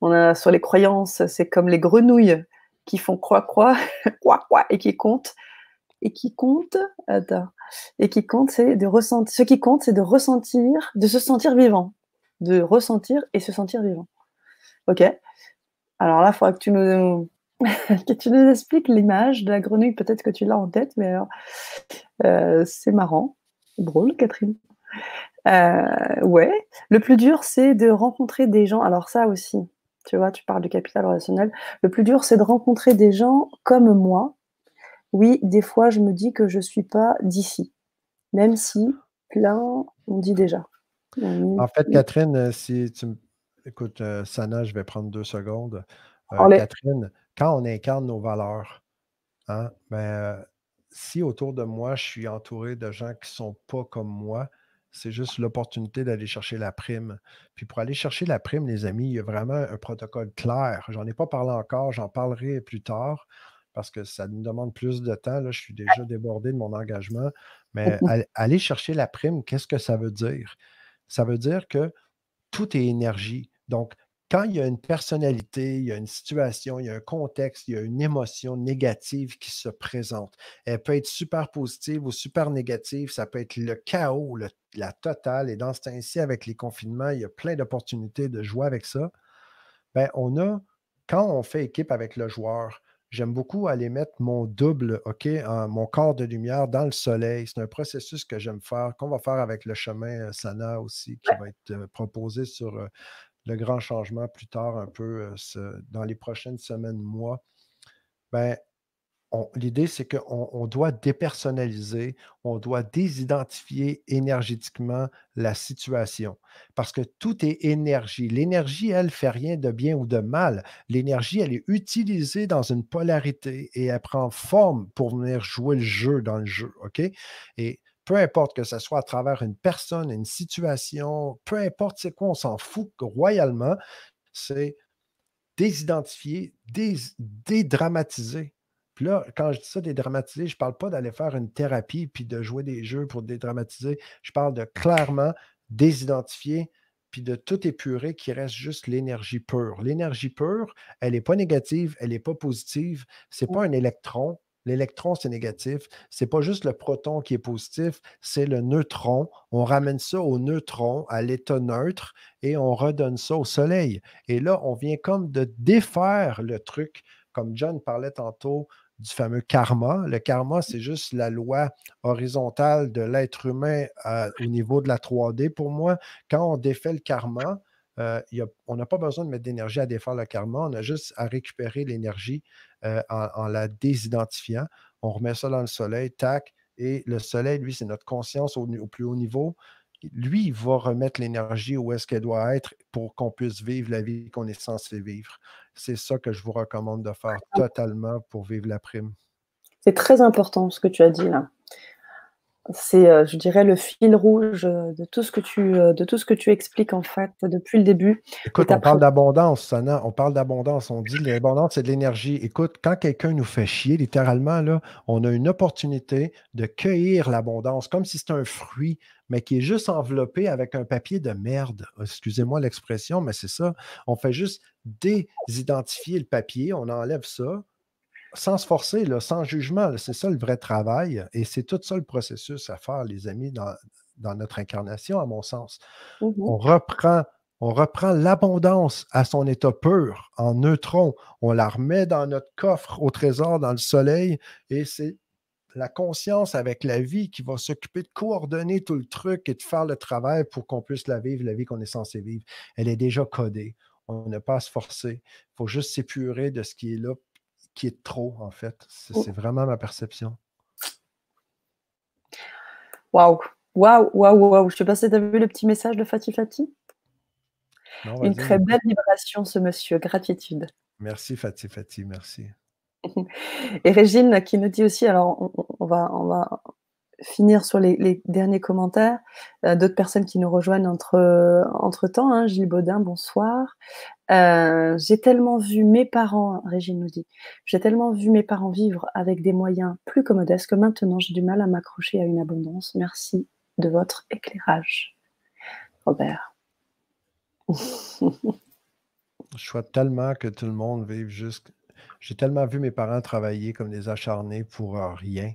On a sur les croyances, c'est comme les grenouilles qui font croix-croix, croix-croix, et qui comptent. Et qui comptent, attends, et qui comptent, c'est de ressentir. Ce qui compte, c'est de ressentir, de se sentir vivant. De ressentir et se sentir vivant. Ok. Alors là, il faudra que tu nous, que tu nous expliques l'image de la grenouille. Peut-être que tu l'as en tête, mais alors, euh, c'est marrant. C'est drôle, Catherine. Euh, ouais, le plus dur c'est de rencontrer des gens, alors ça aussi, tu vois, tu parles du capital relationnel, le plus dur c'est de rencontrer des gens comme moi. Oui, des fois je me dis que je suis pas d'ici, même si plein on dit déjà. En fait, Catherine, si tu me... écoute, euh, Sana, je vais prendre deux secondes. Euh, Catherine, quand on incarne nos valeurs, hein, ben, euh, si autour de moi je suis entouré de gens qui sont pas comme moi, c'est juste l'opportunité d'aller chercher la prime. Puis pour aller chercher la prime, les amis, il y a vraiment un protocole clair. J'en ai pas parlé encore, j'en parlerai plus tard parce que ça nous demande plus de temps. Là, je suis déjà débordé de mon engagement. Mais aller chercher la prime, qu'est-ce que ça veut dire? Ça veut dire que tout est énergie. Donc, quand il y a une personnalité, il y a une situation, il y a un contexte, il y a une émotion négative qui se présente. Elle peut être super positive ou super négative. Ça peut être le chaos, le, la totale. Et dans ce temps-ci, avec les confinements, il y a plein d'opportunités de jouer avec ça. Bien, on a, quand on fait équipe avec le joueur, j'aime beaucoup aller mettre mon double, OK, en, mon corps de lumière dans le soleil. C'est un processus que j'aime faire, qu'on va faire avec le chemin euh, Sana aussi, qui va être euh, proposé sur... Euh, le grand changement plus tard, un peu euh, ce, dans les prochaines semaines, mois, ben, l'idée, c'est qu'on on doit dépersonnaliser, on doit désidentifier énergétiquement la situation. Parce que tout est énergie. L'énergie, elle, ne fait rien de bien ou de mal. L'énergie, elle est utilisée dans une polarité et elle prend forme pour venir jouer le jeu dans le jeu. OK? Et peu importe que ce soit à travers une personne, une situation, peu importe c'est quoi, on s'en fout royalement, c'est désidentifier, dés, dédramatiser. Puis là, quand je dis ça, dédramatiser, je ne parle pas d'aller faire une thérapie puis de jouer des jeux pour dédramatiser. Je parle de clairement désidentifier puis de tout épurer qui reste juste l'énergie pure. L'énergie pure, elle n'est pas négative, elle n'est pas positive, ce n'est pas un électron. L'électron, c'est négatif. Ce n'est pas juste le proton qui est positif, c'est le neutron. On ramène ça au neutron, à l'état neutre, et on redonne ça au soleil. Et là, on vient comme de défaire le truc, comme John parlait tantôt du fameux karma. Le karma, c'est juste la loi horizontale de l'être humain à, au niveau de la trois D. Pour moi, quand on défait le karma, Euh, y a, on n'a pas besoin de mettre d'énergie à défaire le karma, on a juste à récupérer l'énergie euh, en, en la désidentifiant. On remet ça dans le soleil, tac, et le soleil, lui, c'est notre conscience au, au plus haut niveau. Lui, il va remettre l'énergie où est-ce qu'elle doit être pour qu'on puisse vivre la vie qu'on est censé vivre. C'est ça que je vous recommande de faire totalement pour vivre la prime. C'est très important ce que tu as dit là. C'est, je dirais, le fil rouge de tout ce que tu, de tout ce que tu expliques, en fait, depuis le début. Écoute, on parle d'abondance, Sana, on parle d'abondance. On dit l'abondance, c'est de l'énergie. Écoute, quand quelqu'un nous fait chier, littéralement, là, on a une opportunité de cueillir l'abondance, comme si c'était un fruit, mais qui est juste enveloppé avec un papier de merde. Excusez-moi l'expression, mais c'est ça. On fait juste désidentifier le papier, on enlève ça, sans se forcer, là, sans jugement. Là, c'est ça le vrai travail. Et c'est tout ça le processus à faire, les amis, dans, dans notre incarnation, à mon sens. Mmh. On reprend, on reprend l'abondance à son état pur, en neutron. On la remet dans notre coffre, au trésor, dans le soleil. Et c'est la conscience avec la vie qui va s'occuper de coordonner tout le truc et de faire le travail pour qu'on puisse la vivre, la vie qu'on est censé vivre. Elle est déjà codée. On n'a pas à se forcer. Il faut juste s'épurer de ce qui est là, qui est trop, en fait. C'est, c'est vraiment ma perception. Waouh! Waouh! Waouh! Waouh! Je ne sais pas si tu as vu le petit message de Fati Fati. Non, une très belle vibration, ce monsieur. Gratitude. Merci, Fati Fati. Merci. Et Régine qui nous dit aussi, alors on, on, va, on va finir sur les, les derniers commentaires. Euh, d'autres personnes qui nous rejoignent entre, entre temps. Hein, Gilles Baudin, bonsoir. Euh, j'ai tellement vu mes parents, Régine nous dit, j'ai tellement vu mes parents vivre avec des moyens plus que modestes que maintenant j'ai du mal à m'accrocher à une abondance. Merci de votre éclairage. Robert. Je souhaite tellement que tout le monde vive juste. J'ai tellement vu mes parents travailler comme des acharnés pour rien.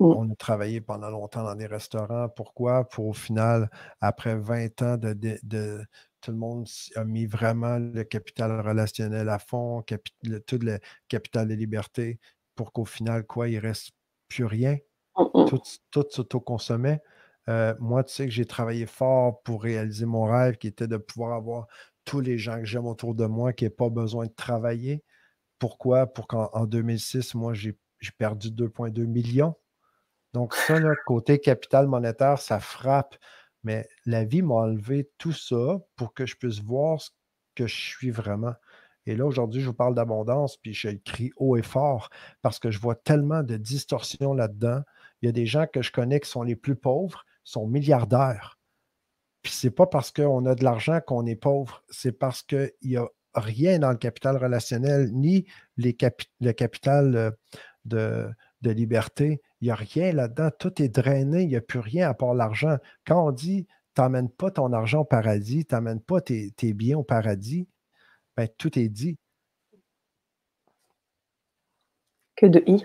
On a travaillé pendant longtemps dans des restaurants. Pourquoi? Pour au final, après vingt ans, de, de, de, tout le monde a mis vraiment le capital relationnel à fond, capi, le, tout le capital de liberté, pour qu'au final, quoi, il ne reste plus rien. Tout, tout s'autoconsommait. Euh, moi, tu sais que j'ai travaillé fort pour réaliser mon rêve, qui était de pouvoir avoir tous les gens que j'aime autour de moi, qui n'aient pas besoin de travailler. Pourquoi? Pour qu'en en deux mille six, moi, j'ai, j'ai perdu deux virgule deux millions. Donc ça, là, côté capital monétaire, ça frappe. Mais la vie m'a enlevé tout ça pour que je puisse voir ce que je suis vraiment. Et là, aujourd'hui, je vous parle d'abondance, puis je le crie haut et fort parce que je vois tellement de distorsions là-dedans. Il y a des gens que je connais qui sont les plus pauvres, sont milliardaires. Puis c'est pas parce qu'on a de l'argent qu'on est pauvre, c'est parce qu'il n'y a rien dans le capital relationnel, ni les capi- le capital de... de liberté, il n'y a rien là-dedans, tout est drainé, il n'y a plus rien à part l'argent. Quand on dit « t'emmènes pas ton argent au paradis, t'emmènes pas tes, tes biens au paradis », ben, tout est dit. Que de « i ».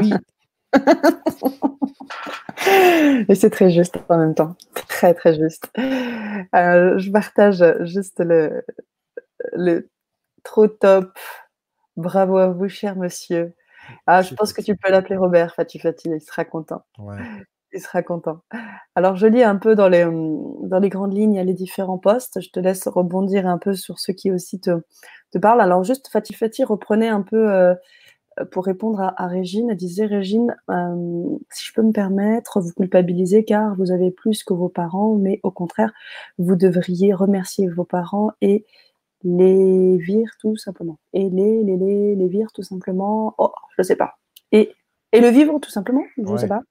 Oui. Et c'est très juste en même temps, très très juste. Alors, je partage juste le, le trop top. Bravo à vous, cher monsieur. Ah, je pense que tu peux l'appeler Robert, Fati Fati, il sera content. Ouais. Il sera content. Alors, je lis un peu dans les, dans les grandes lignes les différents postes. Je te laisse rebondir un peu sur ceux qui aussi te, te parlent. Alors, juste, Fati Fati reprenait un peu euh, pour répondre à, à Régine. Elle disait, Régine, euh, si je peux me permettre, vous culpabilisez car vous avez plus que vos parents, mais au contraire, vous devriez remercier vos parents et les vire tout simplement. Et les, les, les, les vire tout simplement. Oh, je ne sais pas. Et, et le vivre tout simplement, je ne ouais. sais pas.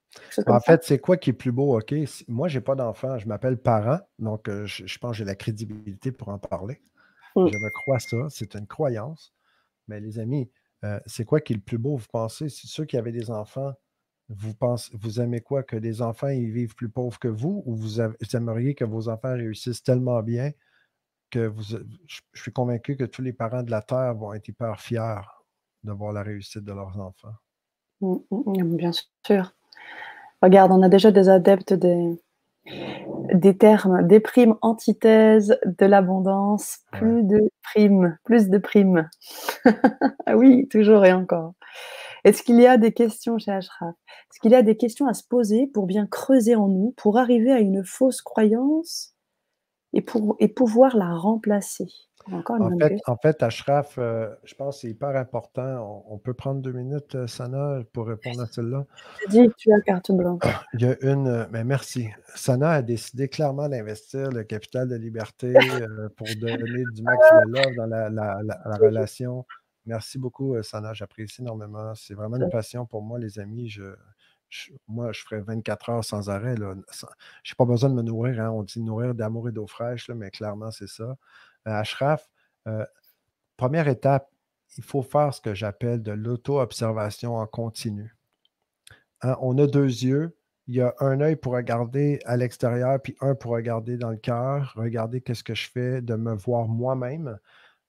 En fait, ça. C'est quoi qui est plus beau? Ok, moi, je n'ai pas d'enfant. Je m'appelle parent. Donc, euh, je, je pense que j'ai la crédibilité pour en parler. Mm. Je me crois ça. C'est une croyance. Mais les amis, euh, c'est quoi qui est le plus beau, vous pensez? Si ceux qui avaient des enfants, vous, pensez, vous aimez quoi? Que les enfants ils vivent plus pauvres que vous? Ou vous, avez, vous aimeriez que vos enfants réussissent tellement bien que vous, je suis convaincu que tous les parents de la Terre vont être hyper fiers de voir la réussite de leurs enfants. Bien sûr. Regarde, on a déjà des adeptes des, des termes, des primes, antithèses, de l'abondance, plus ouais. de primes, plus de primes. Oui, toujours et encore. Est-ce qu'il y a des questions chez Ashraf? Est-ce qu'il y a des questions à se poser pour bien creuser en nous, pour arriver à une fausse croyance? Et, pour, et pouvoir la remplacer. Encore une en, fait, en fait, Ashraf, euh, je pense que c'est hyper important. On, on peut prendre deux minutes, euh, Sana, pour répondre à celle-là. Je dis, tu as carte blanche. Il y a une... Mais merci. Sana a décidé clairement d'investir le capital de liberté euh, pour donner du max de love dans la, la, la, la relation. Merci beaucoup, Sana. J'apprécie énormément. C'est vraiment une passion pour moi, les amis. Je, je, moi, je ferais vingt-quatre heures sans arrêt. Je n'ai pas besoin de me nourrir. Hein. On dit nourrir d'amour et d'eau fraîche, là, mais clairement, c'est ça. Euh, Ashraf, euh, première étape, il faut faire ce que j'appelle de l'auto-observation en continu. Hein, on a deux yeux. Il y a un œil pour regarder à l'extérieur, puis un pour regarder dans le cœur, regarder qu'est-ce que je fais, de me voir moi-même.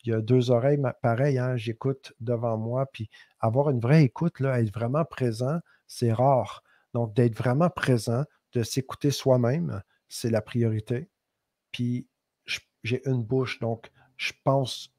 Il y a deux oreilles, pareil, hein, j'écoute devant moi, puis avoir une vraie écoute, là, être vraiment présent, c'est rare. Donc, d'être vraiment présent, de s'écouter soi-même, c'est la priorité. Puis, j'ai une bouche, donc je pense,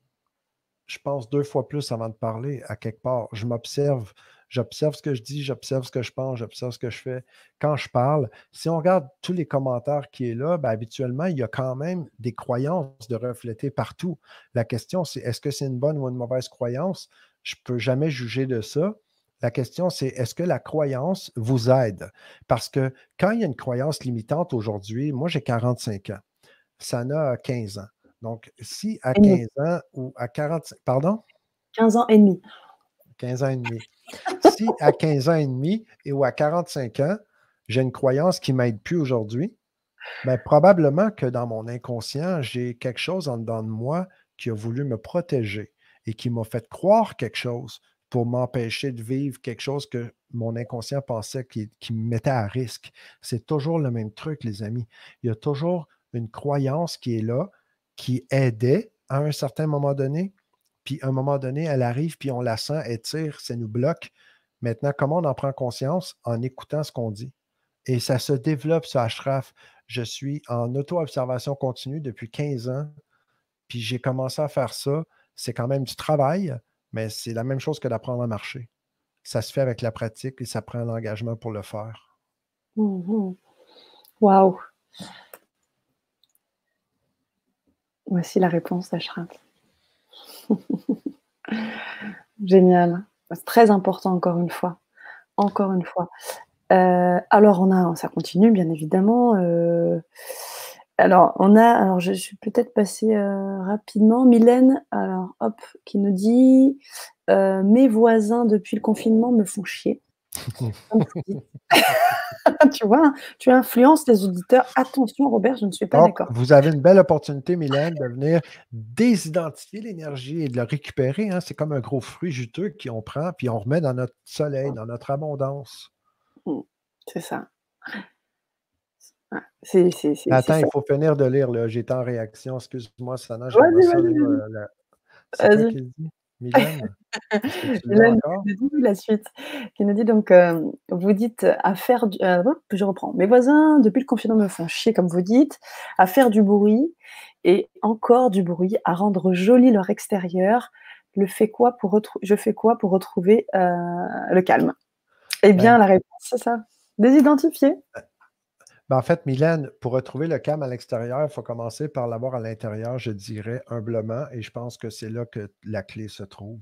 je pense deux fois plus avant de parler à quelque part. Je m'observe. J'observe ce que je dis, j'observe ce que je pense, j'observe ce que je fais. Quand je parle, si on regarde tous les commentaires qui est là, bien, habituellement, il y a quand même des croyances de refléter partout. La question, c'est est-ce que c'est une bonne ou une mauvaise croyance? Je ne peux jamais juger de ça. La question, c'est est-ce que la croyance vous aide? Parce que quand il y a une croyance limitante aujourd'hui, moi, j'ai quarante-cinq ans. Sana a quinze ans. Donc, si à quinze ans ou à quarante-cinq... Pardon? quinze ans et demi. quinze ans et demi. Si à quinze ans et demi et ou à quarante-cinq ans, j'ai une croyance qui ne m'aide plus aujourd'hui, bien, probablement que dans mon inconscient, j'ai quelque chose en dedans de moi qui a voulu me protéger et qui m'a fait croire quelque chose pour m'empêcher de vivre quelque chose que mon inconscient pensait qui, qui me mettait à risque. C'est toujours le même truc, les amis. Il y a toujours une croyance qui est là, qui aidait à un certain moment donné. Puis, à un moment donné, elle arrive, puis on la sent, elle tire, ça nous bloque. Maintenant, comment on en prend conscience? En écoutant ce qu'on dit. Et ça se développe, ce Ashraf. Je suis en auto-observation continue depuis quinze ans, puis j'ai commencé à faire ça. C'est quand même du travail, mais c'est la même chose que d'apprendre à marcher. Ça se fait avec la pratique et ça prend l'engagement pour le faire. Mmh. Wow! Voici la réponse, Ashraf. Génial, c'est très important encore une fois, encore une fois. Euh, alors on a, ça continue bien évidemment. Euh, alors on a, alors je, je suis peut-être passée euh, rapidement. Mylène, alors hop, qui nous dit euh, mes voisins depuis le confinement me font chier. Tu vois, tu influences les auditeurs. Attention, Robert, je ne suis pas d'accord. Vous avez une belle opportunité, Mylène, de venir désidentifier l'énergie et de la récupérer. Hein. C'est comme un gros fruit juteux qu'on prend puis on remet dans notre soleil, dans notre abondance. C'est ça. C'est, c'est, c'est, Attends, il faut finir de lire. J'étais en réaction. Excuse-moi, Sana. Vas-y, vas-y. Mylène, Mylène la suite, qui nous dit donc, euh, vous dites à faire du... Euh, je reprends. Mes voisins, depuis le confinement, me font chier, comme vous dites, à faire du bruit et encore du bruit, à rendre joli leur extérieur. Le fait quoi pour retru... Je fais quoi pour retrouver euh, le calme? Eh bien, ouais. La réponse, c'est ça. Désidentifier. Ben en fait, Mylène, pour retrouver le calme à l'extérieur, il faut commencer par l'avoir à l'intérieur, je dirais humblement, et je pense que c'est là que la clé se trouve.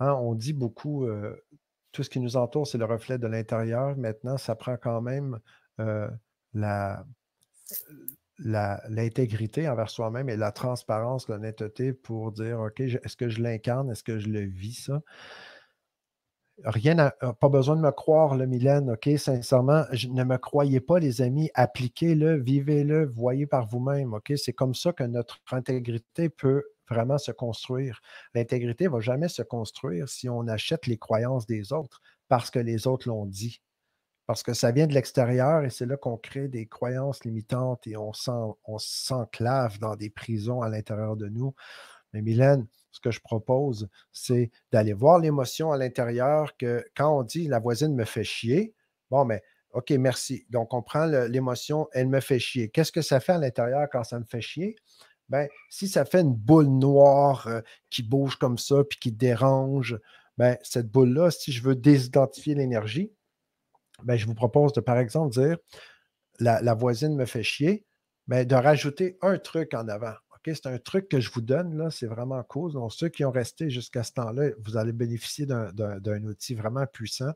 Hein, on dit beaucoup, euh, tout ce qui nous entoure, c'est le reflet de l'intérieur. Maintenant, ça prend quand même euh, la, la, l'intégrité envers soi-même et la transparence, l'honnêteté pour dire, OK, je, est-ce que je l'incarne? Est-ce que je le vis, ça? Rien n'a pas besoin de me croire, le Mylène, OK? Sincèrement, je, ne me croyez pas, les amis. Appliquez-le, vivez-le, voyez par vous-même, OK? C'est comme ça que notre intégrité peut vraiment se construire. L'intégrité ne va jamais se construire si on achète les croyances des autres parce que les autres l'ont dit. Parce que ça vient de l'extérieur et c'est là qu'on crée des croyances limitantes et on s'en, on s'enclave dans des prisons à l'intérieur de nous. Mais Mylène, ce que je propose, c'est d'aller voir l'émotion à l'intérieur que quand on dit « la voisine me fait chier », bon, mais OK, merci. Donc, on prend le, l'émotion « elle me fait chier ». Qu'est-ce que ça fait à l'intérieur quand ça me fait chier? Bien, si ça fait une boule noire euh, qui bouge comme ça puis qui dérange, bien, cette boule-là, si je veux désidentifier l'énergie, bien, je vous propose de, par exemple, dire la, « la voisine me fait chier », mais de rajouter un truc en avant. Okay, c'est un truc que je vous donne, là, c'est vraiment cool. Donc, ceux qui ont resté jusqu'à ce temps-là, vous allez bénéficier d'un, d'un, d'un outil vraiment puissant.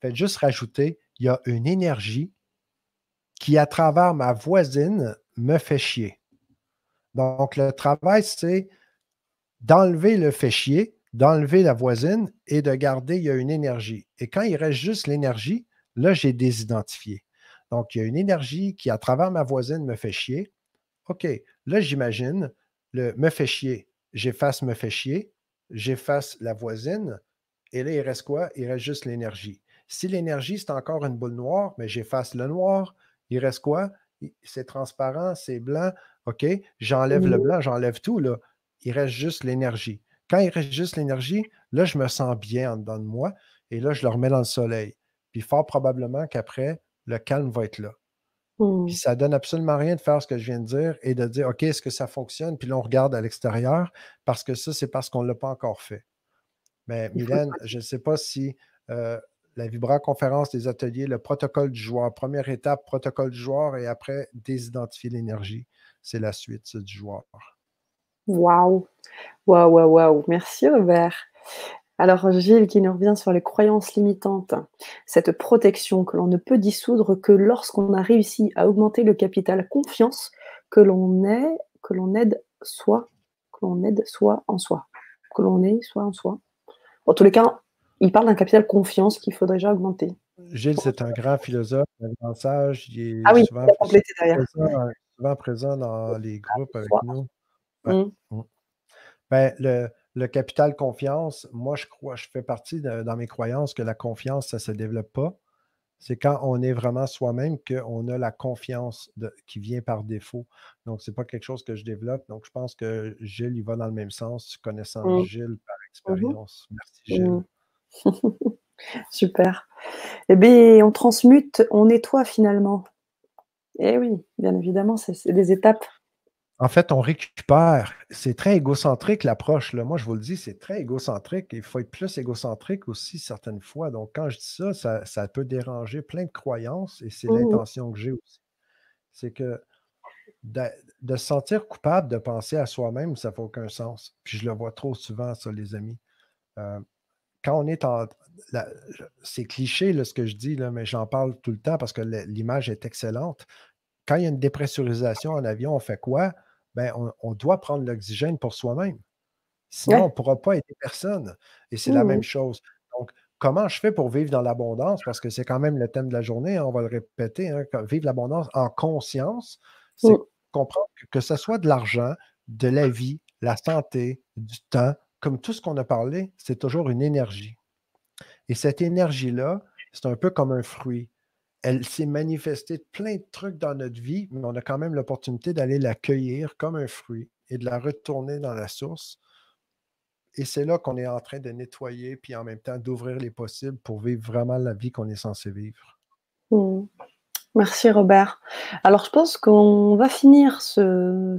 Faites juste rajouter, il y a une énergie qui, à travers ma voisine, me fait chier. Donc, le travail, c'est d'enlever le fait chier d'enlever la voisine et de garder, il y a une énergie. Et quand il reste juste l'énergie, là, j'ai désidentifié. Donc, il y a une énergie qui, à travers ma voisine, me fait chier. OK, là, j'imagine le « me fait chier ». J'efface « me fait chier », j'efface la voisine, et là, il reste quoi? Il reste juste l'énergie. Si l'énergie, c'est encore une boule noire, mais j'efface le noir, il reste quoi? C'est transparent, c'est blanc. OK, j'enlève le blanc, j'enlève tout, là. Il reste juste l'énergie. Quand il reste juste l'énergie, là, je me sens bien en dedans de moi, et là, je le remets dans le soleil. Puis fort probablement qu'après, le calme va être là. Mm. Puis ça ne donne absolument rien de faire ce que je viens de dire et de dire, OK, est-ce que ça fonctionne? Puis là, on regarde à l'extérieur parce que ça, c'est parce qu'on ne l'a pas encore fait. Mais Mylène, je ne sais pas si euh, la Vibra Conférence, les ateliers, le protocole du joueur, première étape, protocole du joueur et après, désidentifier l'énergie. C'est la suite ça, du joueur. Wow! Wow, wow, wow! Merci, Robert! Alors, Gilles qui nous revient sur les croyances limitantes, cette protection que l'on ne peut dissoudre que lorsqu'on a réussi à augmenter le capital confiance que l'on est, que l'on aide soi, que l'on aide soi en soi, que l'on est soi en soi. En tous les cas, il parle d'un capital confiance qu'il faudrait déjà augmenter. Gilles, c'est un grand philosophe, un grand sage, il est ah oui, souvent, complété derrière. Présent, souvent présent dans les groupes avec nous. Ouais. Mmh. Ben, le... Le capital confiance, moi, je crois, je fais partie de, dans mes croyances que la confiance, ça ne se développe pas. C'est quand on est vraiment soi-même qu'on a la confiance de, qui vient par défaut. Donc, ce n'est pas quelque chose que je développe. Donc, je pense que Gilles, il va dans le même sens, connaissant mmh. Gilles par expérience. Mmh. Merci, Gilles. Mmh. Super. Eh bien, on transmute, on nettoie finalement. Eh oui, bien évidemment, c'est des étapes. En fait, on récupère. C'est très égocentrique l'approche. Moi, je vous le dis, c'est très égocentrique. Il faut être plus égocentrique aussi certaines fois. Donc, quand je dis ça, ça, ça peut déranger plein de croyances et c'est mmh. l'intention que j'ai aussi. C'est que de, de se sentir coupable de penser à soi-même, ça ne fait aucun sens. Puis je le vois trop souvent, ça, les amis. Euh, quand on est en... C'est cliché, là, ce que je dis, là, mais j'en parle tout le temps parce que l'image est excellente. Quand il y a une dépressurisation en avion, on fait quoi? Ben, on, on doit prendre l'oxygène pour soi-même. Sinon, ouais. on ne pourra pas aider personne. Et c'est mmh. la même chose. Donc, comment je fais pour vivre dans l'abondance? Parce que c'est quand même le thème de la journée, hein, on va le répéter. Hein, vivre l'abondance en conscience, c'est mmh. comprendre que, que ce soit de l'argent, de la vie, la santé, du temps, comme tout ce qu'on a parlé, c'est toujours une énergie. Et cette énergie-là, c'est un peu comme un fruit. Elle s'est manifestée de plein de trucs dans notre vie, mais on a quand même l'opportunité d'aller la cueillir comme un fruit et de la retourner dans la source. Et c'est là qu'on est en train de nettoyer, puis en même temps d'ouvrir les possibles pour vivre vraiment la vie qu'on est censé vivre. Mmh. Merci Robert. Alors je pense qu'on va finir ce,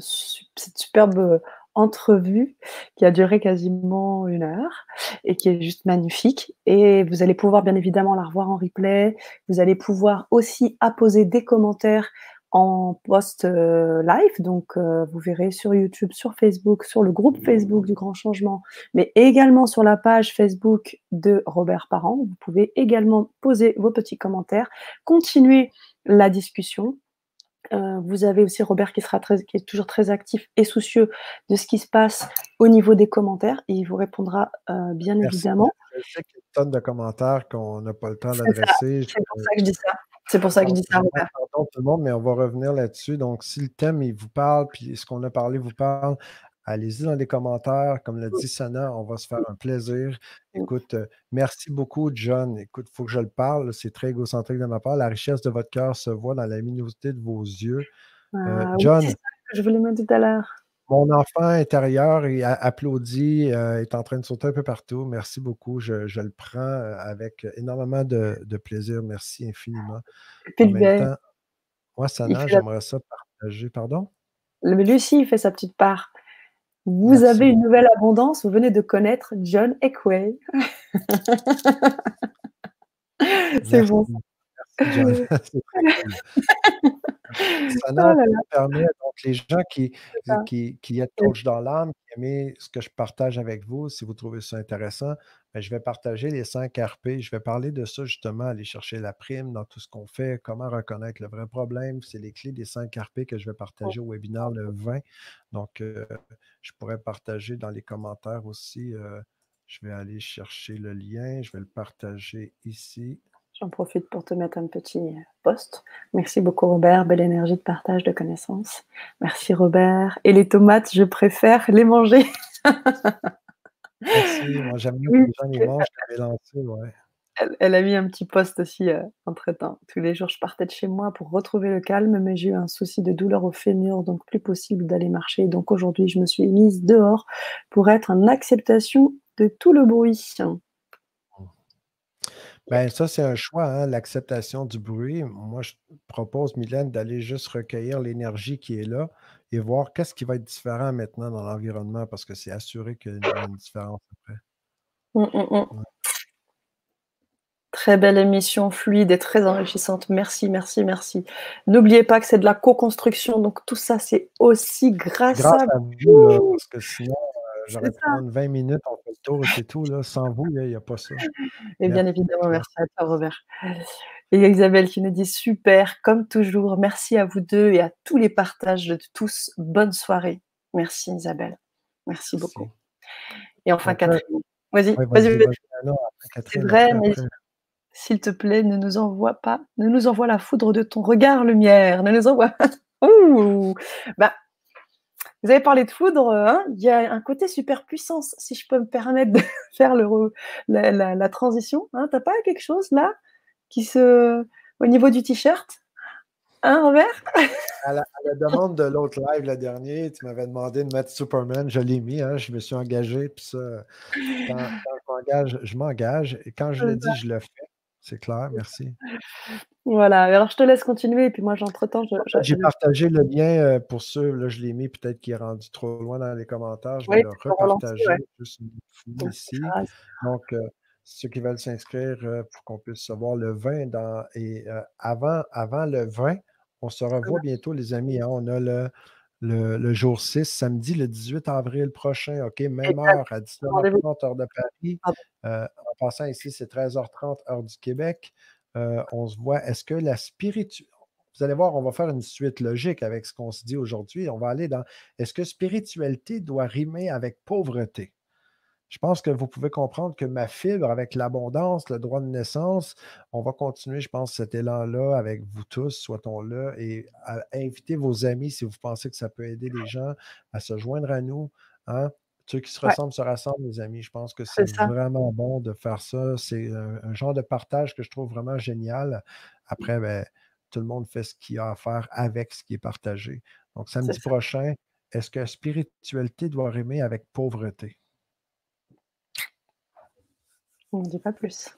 cette superbe entrevue qui a duré quasiment une heure et qui est juste magnifique, et vous allez pouvoir bien évidemment la revoir en replay, vous allez pouvoir aussi apposer des commentaires en post live, donc euh, vous verrez sur YouTube, sur Facebook, sur le groupe Facebook du Grand Changement, mais également sur la page Facebook de Robert Parent, vous pouvez également poser vos petits commentaires, continuer la discussion. Euh, vous avez aussi Robert qui, sera très, qui est toujours très actif et soucieux de ce qui se passe au niveau des commentaires. Et il vous répondra euh, bien Merci. Évidemment. Je sais qu'il y a une tonne de commentaires qu'on n'a pas le temps d'adresser. C'est pour ça que je dis ça. C'est pour ça que je dis ça, Robert. Pardon tout le monde, mais on va revenir là-dessus. Donc, si le thème il vous parle, puis ce qu'on a parlé vous parle, allez-y dans les commentaires. Comme l'a dit Sana, on va se faire un plaisir. Écoute, merci beaucoup, John. Écoute, il faut que je le parle. C'est très égocentrique de ma part. La richesse de votre cœur se voit dans la luminosité de vos yeux. Euh, ah, John, oui, c'est ça que je voulais me dire tout à l'heure. Mon enfant intérieur est applaudi, euh, est en train de sauter un peu partout. Merci beaucoup. Je, je le prends avec énormément de, de plaisir. Merci infiniment. En même temps, moi, Sana, j'aimerais ça partager. Pardon? Mais lui aussi, il fait sa petite part. Vous Merci. Avez une nouvelle abondance, vous venez de connaître John Eckway. C'est bon. Merci John. Ça nous oh permet, donc les gens qui, qui, qui êtes coach dans l'âme, qui aiment ce que je partage avec vous, si vous trouvez ça intéressant, ben, je vais partager les cinq R P, je vais parler de ça justement, aller chercher la prime dans tout ce qu'on fait, comment reconnaître le vrai problème, c'est les clés des cinq R P que je vais partager au webinaire le vingt, donc euh, je pourrais partager dans les commentaires aussi, euh, Je vais aller chercher le lien. Je vais le partager ici. J'en profite pour te mettre un petit post. Merci beaucoup, Robert. Belle énergie de partage de connaissances. Merci, Robert. Et les tomates, je préfère les manger. Merci. Moi, j'aime bien oui, que les gens les mangent. Je t'avais lancé, ouais. Elle, elle a mis un petit post aussi euh, entre-temps. Tous les jours, je partais de chez moi pour retrouver le calme, mais j'ai eu un souci de douleur au fémur, donc plus possible d'aller marcher. Donc aujourd'hui, je me suis mise dehors pour être en acceptation de tout le bruit. Ben ça, c'est un choix, hein, l'acceptation du bruit. Moi, je propose, Mylène, d'aller juste recueillir l'énergie qui est là et voir qu'est-ce qui va être différent maintenant dans l'environnement, parce que c'est assuré qu'il y a une différence après. Mm -mm. Ouais. Très belle émission, fluide et très enrichissante. Merci, merci, merci. N'oubliez pas que c'est de la co-construction, donc tout ça, c'est aussi grâce, grâce à, à vous. Là, parce que sinon, euh, j'aurais pu prendre vingt minutes, on fait le tour, c'est tout. Là. Sans vous, il n'y a pas ça. Et bien, bien évidemment, merci à toi, Robert. Et Isabelle qui nous dit super, comme toujours. Merci à vous deux et à tous les partages de tous. Bonne soirée. Merci, Isabelle. Merci, merci. beaucoup. Et enfin, après, Catherine. Vas-y, ouais, vas-y. Vas vas c'est vrai, mais. S'il te plaît, ne nous envoie pas, ne nous envoie la foudre de ton regard lumière, ne nous envoie pas. Ouh. Bah, vous avez parlé de foudre, hein, il y a un côté super puissance, si je peux me permettre de faire le, la, la, la transition. Hein, t'as pas quelque chose là qui se, au niveau du t-shirt, hein, Robert? à, la, à la demande de l'autre live, le dernier, tu m'avais demandé de mettre Superman, je l'ai mis, hein, je me suis engagé, puis ça, quand, quand je m'engage, je m'engage, et quand je le dis, je le fais. C'est clair, merci. Voilà, alors je te laisse continuer, et puis moi, j'entretemps... J'ai partagé le lien pour ceux, là, je l'ai mis, peut-être qu'il est rendu trop loin dans les commentaires, je vais oui, le repartager relancer, ouais. juste une ici. Donc, euh, ceux qui veulent s'inscrire euh, pour qu'on puisse savoir le vingt, dans, et euh, avant, avant le vingt, on se revoit ouais. bientôt, les amis, hein, on a le... Le, le jour six, samedi, le dix-huit avril prochain, OK, même heure, à dix-neuf heures trente, heure de Paris. Euh, en passant ici, c'est treize heures trente, heure du Québec. Euh, on se voit, est-ce que la spiritualité... Vous allez voir, on va faire une suite logique avec ce qu'on se dit aujourd'hui. On va aller dans, est-ce que spiritualité doit rimer avec pauvreté? Je pense que vous pouvez comprendre que ma fibre, avec l'abondance, le droit de naissance, on va continuer, je pense, cet élan-là avec vous tous, soyons-le, et invitez vos amis si vous pensez que ça peut aider les gens à se joindre à nous. Hein? Ceux qui se ressemblent ouais. se rassemblent, les amis. Je pense que c'est vraiment bon de faire ça. C'est un, un genre de partage que je trouve vraiment génial. Après, ben, tout le monde fait ce qu'il a à faire avec ce qui est partagé. Donc, samedi est prochain, est-ce que spiritualité doit rimer avec pauvreté? On ne dit pas plus.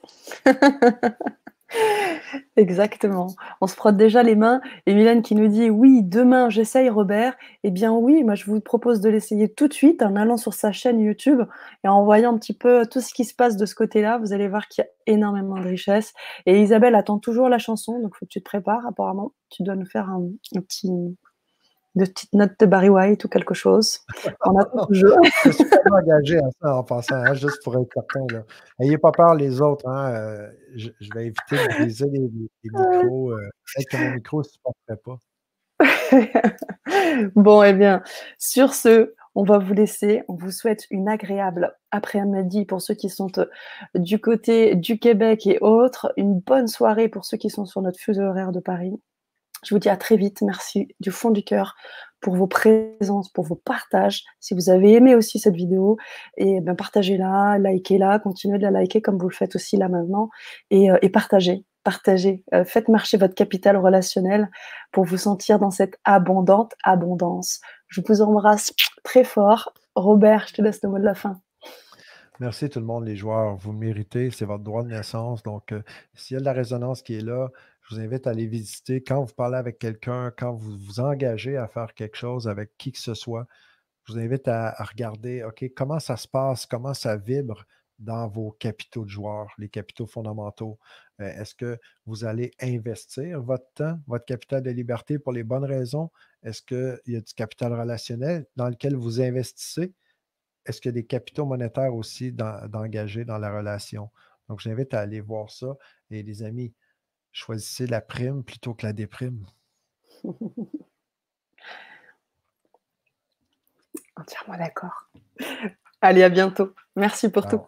Exactement. On se frotte déjà les mains. Et Mylène qui nous dit « Oui, demain, j'essaye, Robert. » Eh bien oui, moi je vous propose de l'essayer tout de suite en allant sur sa chaîne YouTube et en voyant un petit peu tout ce qui se passe de ce côté-là. Vous allez voir qu'il y a énormément de richesse. Et Isabelle attend toujours la chanson, donc il faut que tu te prépares. Apparemment, tu dois nous faire un, un petit... de petites notes de Barry White ou quelque chose. On attend toujours. Je suis pas engagé à ça en passant, hein, juste pour être certain. N'ayez pas peur les autres. Hein, euh, je, je vais éviter de briser les, les micros. Euh, Peut-être que mon micro ne supporterait pas. Bon, eh bien, sur ce, on va vous laisser. On vous souhaite une agréable après-midi pour ceux qui sont du côté du Québec et autres. Une bonne soirée pour ceux qui sont sur notre fuseau horaire de Paris. Je vous dis à très vite. Merci du fond du cœur pour vos présences, pour vos partages. Si vous avez aimé aussi cette vidéo, et bien partagez-la, likez-la, continuez de la liker comme vous le faites aussi là maintenant. Et, et partagez, partagez. Euh, faites marcher votre capital relationnel pour vous sentir dans cette abondante abondance. Je vous embrasse très fort. Robert, je te laisse le mot de la fin. Merci tout le monde, les joueurs. Vous méritez, c'est votre droit de naissance. Donc, euh, s'il y a de la résonance qui est là, je vous invite à aller visiter. Quand vous parlez avec quelqu'un, quand vous vous engagez à faire quelque chose avec qui que ce soit, je vous invite à, à regarder, OK, comment ça se passe, comment ça vibre dans vos capitaux de joueurs, les capitaux fondamentaux. Euh, Est-ce que vous allez investir votre temps, votre capital de liberté pour les bonnes raisons? Est-ce qu'il y a du capital relationnel dans lequel vous investissez? Est-ce qu'il y a des capitaux monétaires aussi d'engager dans, dans la relation? Donc, je vous invite à aller voir ça. Et les amis, choisissez la prime plutôt que la déprime. Entièrement d'accord. Allez, à bientôt. Merci pour Alors. tout.